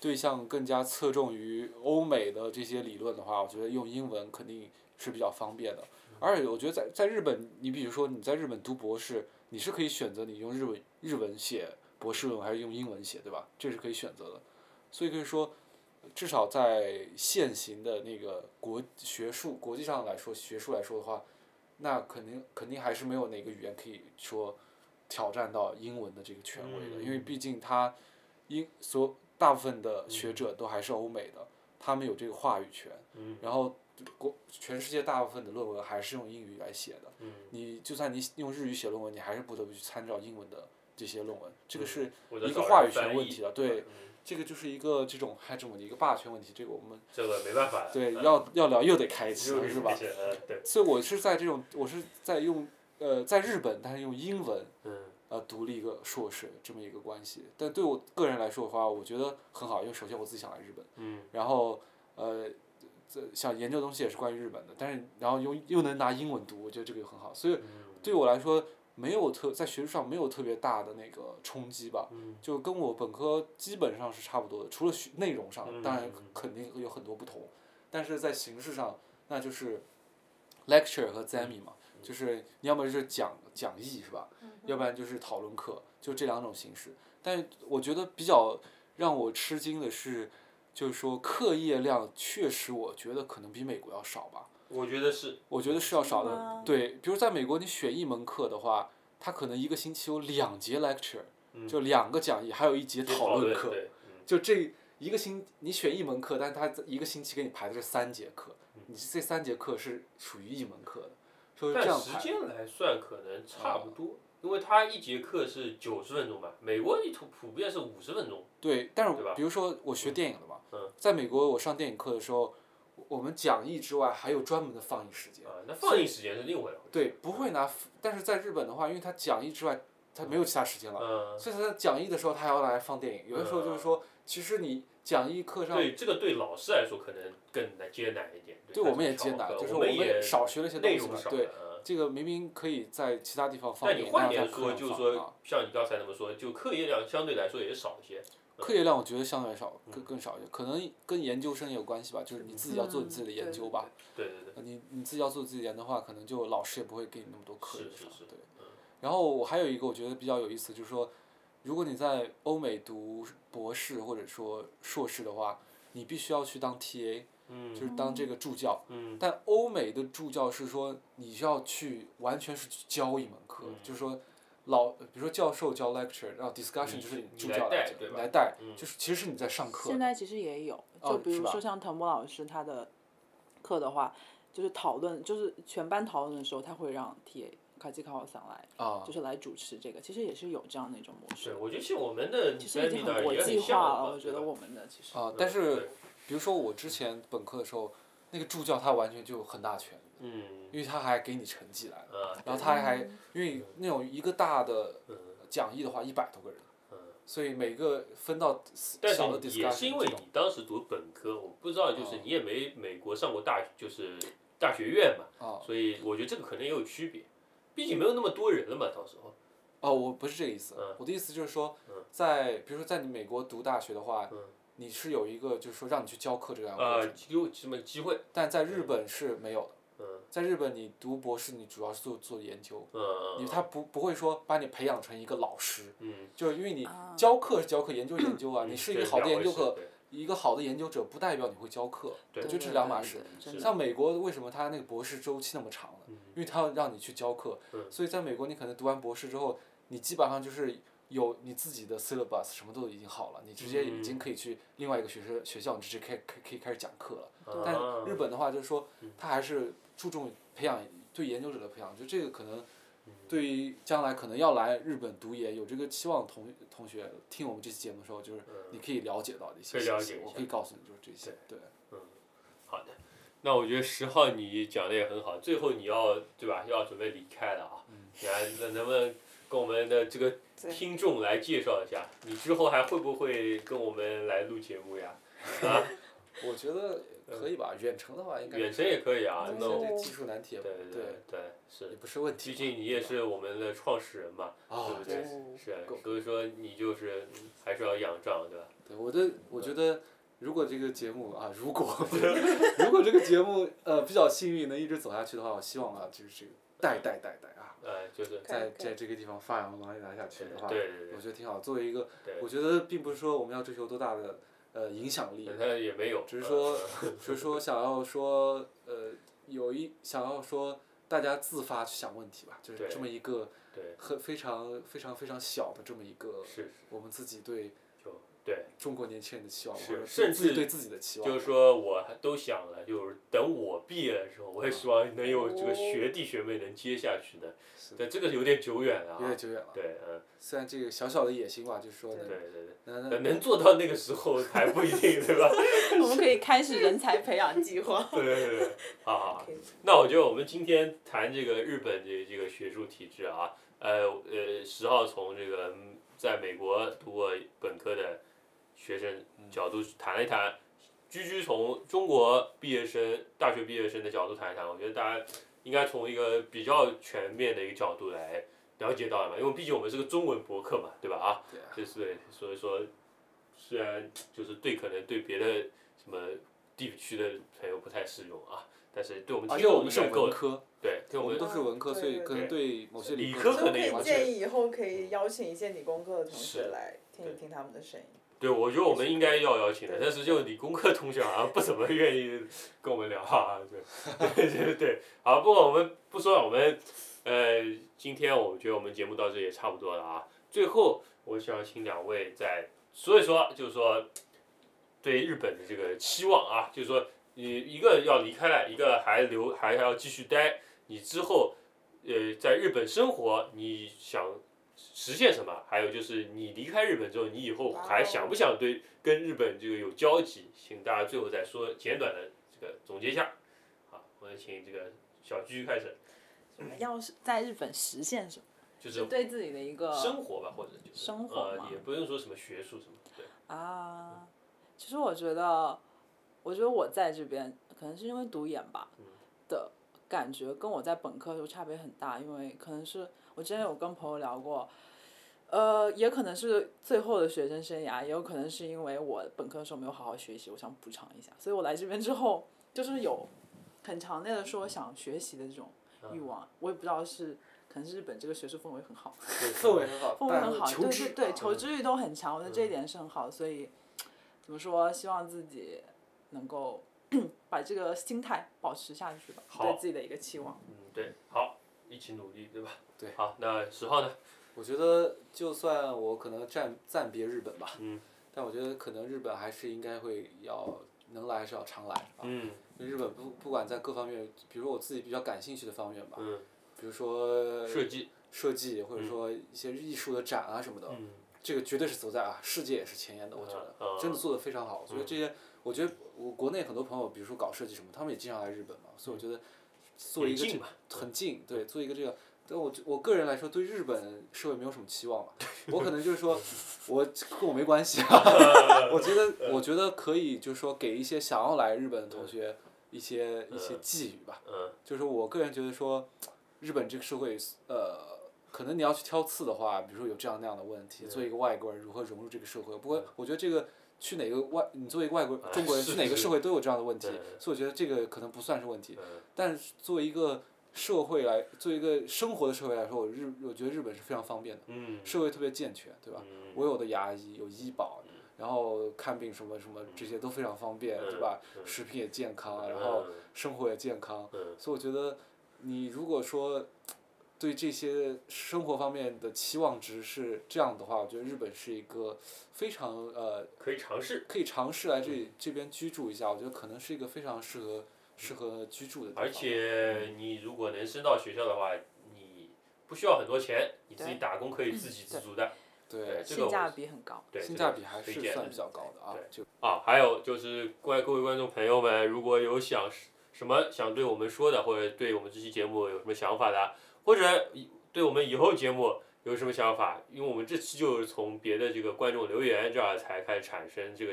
对象更加侧重于欧美的这些理论的话，我觉得用英文肯定是比较方便的。而且我觉得在在日本，你比如说你在日本读博士，你是可以选择你用日文日文写博士论文还是用英文写，对吧？这是可以选择的。所以可以说。至少在现行的那个国学术国际上来说，学术来说的话，那肯定肯定还是没有哪个语言可以说挑战到英文的这个权威的，因为毕竟它英所大部分的学者都还是欧美的，他们有这个话语权。然后国全世界大部分的论文还是用英语来写的，你就算你用日语写论文，你还是不得不去参照英文的这些论文，这个是一个话语权问题了，对。这个就是一个这种还这么的一个霸权问题，这个我们这个没办法，对，要要聊又得开一期是吧？对，所以我是在这种我是在用呃在日本，但是用英文，嗯，呃读了一个硕士这么一个关系，但对我个人来说的话，我觉得很好，因为首先我自己想来日本，嗯，然后呃这想研究东西也是关于日本的，但是然后又又能拿英文读，我觉得这个也很好，所以对我来说。没有特在学术上没有特别大的那个冲击吧，就跟我本科基本上是差不多的，除了学内容上当然肯定有很多不同，但是在形式上那就是 lecture 和 zemi 嘛，就是你要么就是讲讲义是吧，要不然就是讨论课，就这两种形式。但是我觉得比较让我吃惊的是，就是说课业量确实我觉得可能比美国要少吧。我觉得是，我觉得是要少的，对，比如在美国，你选一门课的话，他可能一个星期有两节 lecture，、嗯、就两个讲义，还有一节讨论课，嗯、就这一个星，你选一门课，但是他一个星期给你排的是三节课，嗯、你这三节课是属于一门课的，就是这样排。但时间来算可能差不多，嗯、因为他一节课是九十分钟吧，美国一普遍是五十分钟。对，但是比如说我学电影的嘛，嗯、在美国我上电影课的时候，我们讲义之外还有专门的放映时间。啊，那放映时间是另外一回事。对，不会拿、嗯，但是在日本的话，因为他讲义之外。他没有其他时间了，嗯、所以他在讲义的时候，他还要来放电影。有的时候就是说，嗯、其实你讲义课上对这个对老师来说可能更难艰难一点。对，对我们也艰难，就是我们也少学了一些内容少。对、嗯，这个明明可以在其他地方放。但你换言说，就是说，像你刚才那么说，就课业量相对来说也少一些。嗯、课业量我觉得相对少，更更少一些，可能跟研究生有关系吧，就是你自己要做你自己的研究吧。嗯、对对对。你你自己要做自己的研的话，可能就老师也不会给你那么多课业上。是是是对然后我还有一个我觉得比较有意思，就是说，如果你在欧美读博士或者说硕士的话，你必须要去当 T A，、嗯、就是当这个助教。嗯、但欧美的助教是说，你需要去完全是去教一门课，嗯、就是说老，比如说教授教 lecture， 然后 discussion 就是你助教来讲，来带，就是其实你在上课。现在其实也有，就比如说像唐波老师他的课的话，就是讨论，就是全班讨论的时候，他会让 T A。卡基卡奥桑来、啊，就是来主持这个，其实也是有这样的一种模式。对，我觉得其实我们的其实已经很国际化了，我觉得我们的其实。啊，但是比如说我之前本科的时候，那个助教他完全就很大权，嗯，因为他还给你成绩来了，嗯、然后他还、嗯、因为那种一个大的讲义的话一百多个人。所以每个分到小的 discussion。但是也是因为你当时读本科，我不知道就是你也没美国上过大就是大学院嘛，啊、所以我觉得这个可能也有区别。毕竟没有那么多人了嘛，到时候。哦，我不是这个意思。嗯、我的意思就是说，在比如说在你美国读大学的话，嗯、你是有一个就是说让你去教课这样的。呃，有什么机会？但在日本是没有的。嗯、在日本，你读博士，你主要是做做研究。嗯、你他不不会说把你培养成一个老师。嗯、就是因为你教课是教课，研究研究啊，嗯、你是一个好的研究课。一个好的研究者不代表你会教课，我觉得这两码事。像美国为什么他那个博士周期那么长呢？因为他要让你去教课，所以在美国你可能读完博士之后，你基本上就是有你自己的 syllabus， 什么都已经好了，你直接已经可以去另外一个学生学校，你直接可以可以开始讲课了。但日本的话就是说，他还是注重培养对研究者的培养，就这个可能对于将来可能要来日本读研有这个期望的同同学听我们这期节目的时候，就是你可以了解到的一些信息，嗯、我可以告诉你就是这些。对，嗯，好的，那我觉得十号你讲的也很好，最后你要对吧，要准备离开了啊，嗯、你还能不能跟我们的这个听众来介绍一下，你之后还会不会跟我们来录节目呀？啊，我觉得。可以吧，远程的话应该远程也可以啊，那这技术难题，对对对，是也不是问题。毕竟你也是我们的创始人嘛，对不对？是，所以说你就是还是要仰仗，对吧？对，我的我觉得，如果这个节目啊，如果如果这个节目呃比较幸运能一直走下去的话，我希望啊就是这个带带带带啊，呃就是在在这个地方发扬光大下去的话，对对对，我觉得挺好。作为一个，我觉得并不是说我们要追求多大的。呃，影响力，也没有，只是说，只是说想要说，呃，有一想要说大家自发去想问题吧，就是这么一个很非常非常非常小的这么一个，我们自己对中国年轻人的期望，或者甚至对自己的期望，就是说我都想了，就是等我毕业的时候，我也希望能有这个学弟学妹能接下去的，对，这个有点久远了啊，有点久远了，对，嗯。虽然这个小小的野心吧，就是说能，对对对。能能做到那个时候还不一定，对吧？我们可以开始人才培养计划。对对对，好好好。那我觉得我们今天谈这个日本这这个学术体制啊，呃呃，十号从这个在美国读过本科的学生角度谈了一谈，居居从中国毕业生、大学毕业生的角度谈一谈，我觉得大家应该从一个比较全面的一个角度来。了解到了嘛，因为毕竟我们是个中文博客嘛，对吧？啊，对啊，就是对，所以说，虽然就是对可能对别的什么地区的朋友不太适用啊，但是对我们听众应该够了。而且我们是文科，对，对我们都是文科，所以可能对某些理科可能也完全。我可以建议以后可以邀请一些理工科的同学来听一听他们的声音。对，我觉得我们应该要邀请的，但是就理工科同学好像不怎么愿意跟我们聊啊，对，对对对，好，不过我们不说了，我们。呃，今天我觉得我们节目到这也差不多了啊。最后，我想请两位在，所以说就是说，对日本的这个期望啊，就是说，你一个要离开了，一个还留，还还要继续待。你之后呃在日本生活你想实现什么，还有就是你离开日本之后你以后还想不想对跟日本这个有交集，请大家最后再说简短的这个总结一下。好，我们请这个小居开始。什么要是在日本实现什么，就是对自己的一个生活吧，或者就是生活、呃、也不用说什么学术什么，对啊，其实我觉得我觉得我在这边可能是因为读研吧、嗯、的感觉跟我在本科就差别很大，因为可能是我之前有跟朋友聊过，呃，也可能是最后的学生生涯，也有可能是因为我本科的时候没有好好学习，我想补偿一下，所以我来这边之后就是有很强烈的说我想学习的这种欲望，我也不知道是可能是日本这个学术氛围很好，氛围很好，氛围很好，求知对求知欲都很强，我觉得这一点是很好，所以怎么说，希望自己能够把这个心态保持下去吧，对自己的一个期望。嗯，对，好，一起努力，对吧？对。好，那十号呢？我觉得就算我可能暂暂别日本吧，嗯，但我觉得可能日本还是应该会要能来还是要常来啊。嗯。日本不不管在各方面，比如说我自己比较感兴趣的方面吧，嗯，比如说设计、设计或者说一些艺术的展啊什么的，嗯，这个绝对是走在啊世界也是前沿的，我觉得、嗯、真的做得非常好。所以这些。我觉得我国内很多朋友，比如说搞设计什么，他们也经常来日本嘛，所以我觉得做一个这很近，对，做一个这个，但我我个人来说对日本社会没有什么期望嘛，我可能就是说，我跟我没关系啊，我觉得我觉得可以，就是说给一些想要来日本的同学一些一些寄语吧，就是我个人觉得说，日本这个社会呃。可能你要去挑刺的话，比如说有这样那样的问题，做一个外国人如何融入这个社会，不过我觉得这个。去哪个外？你作为一个外国中国人，去哪个社会都有这样的问题，所以我觉得这个可能不算是问题。但是作为一个社会来，作为一个生活的社会来说，我日我觉得日本是非常方便的，社会特别健全，对吧？我有的牙医有医保，然后看病什么什么这些都非常方便，对吧？食品也健康，然后生活也健康，所以我觉得你如果说对这些生活方面的期望值是这样的话，我觉得日本是一个非常呃可以尝试可以尝试来这里、嗯、这边居住一下，我觉得可能是一个非常适合适合居住的地方。而且你如果能升到学校的话，你不需要很多钱，你自己打工可以自给自足的。对，对对这个、性价比很高。对，性价比还是算比较高的啊。对啊，还有就是各位各位观众朋友们，如果有想什么想对我们说的，或者对我们这期节目有什么想法的。或者对我们以后节目有什么想法，因为我们这期就是从别的这个观众留言这儿才开始产生这个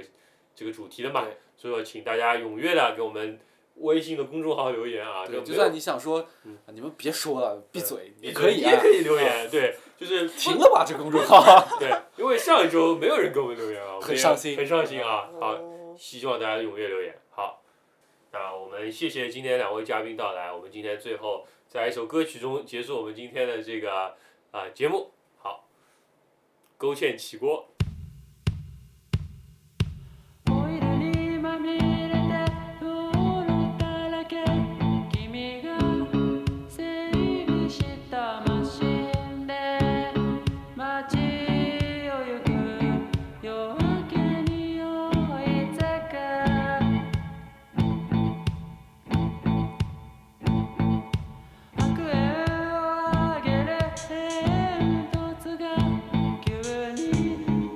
这个主题的嘛，所以说请大家踊跃的给我们微信的公众号留言啊，对，就算你想说、嗯、你们别说了闭嘴也可以、啊、也可以留言、啊、对，就是停了吧这公众号对，因为上一周没有人给我们留言啊，很伤心很伤心啊，好，希望大家踊跃留言。好，那我们谢谢今天两位嘉宾到来，我们今天最后在一首歌曲中结束我们今天的这个啊、呃、节目。好，勾芡起锅。Thank you.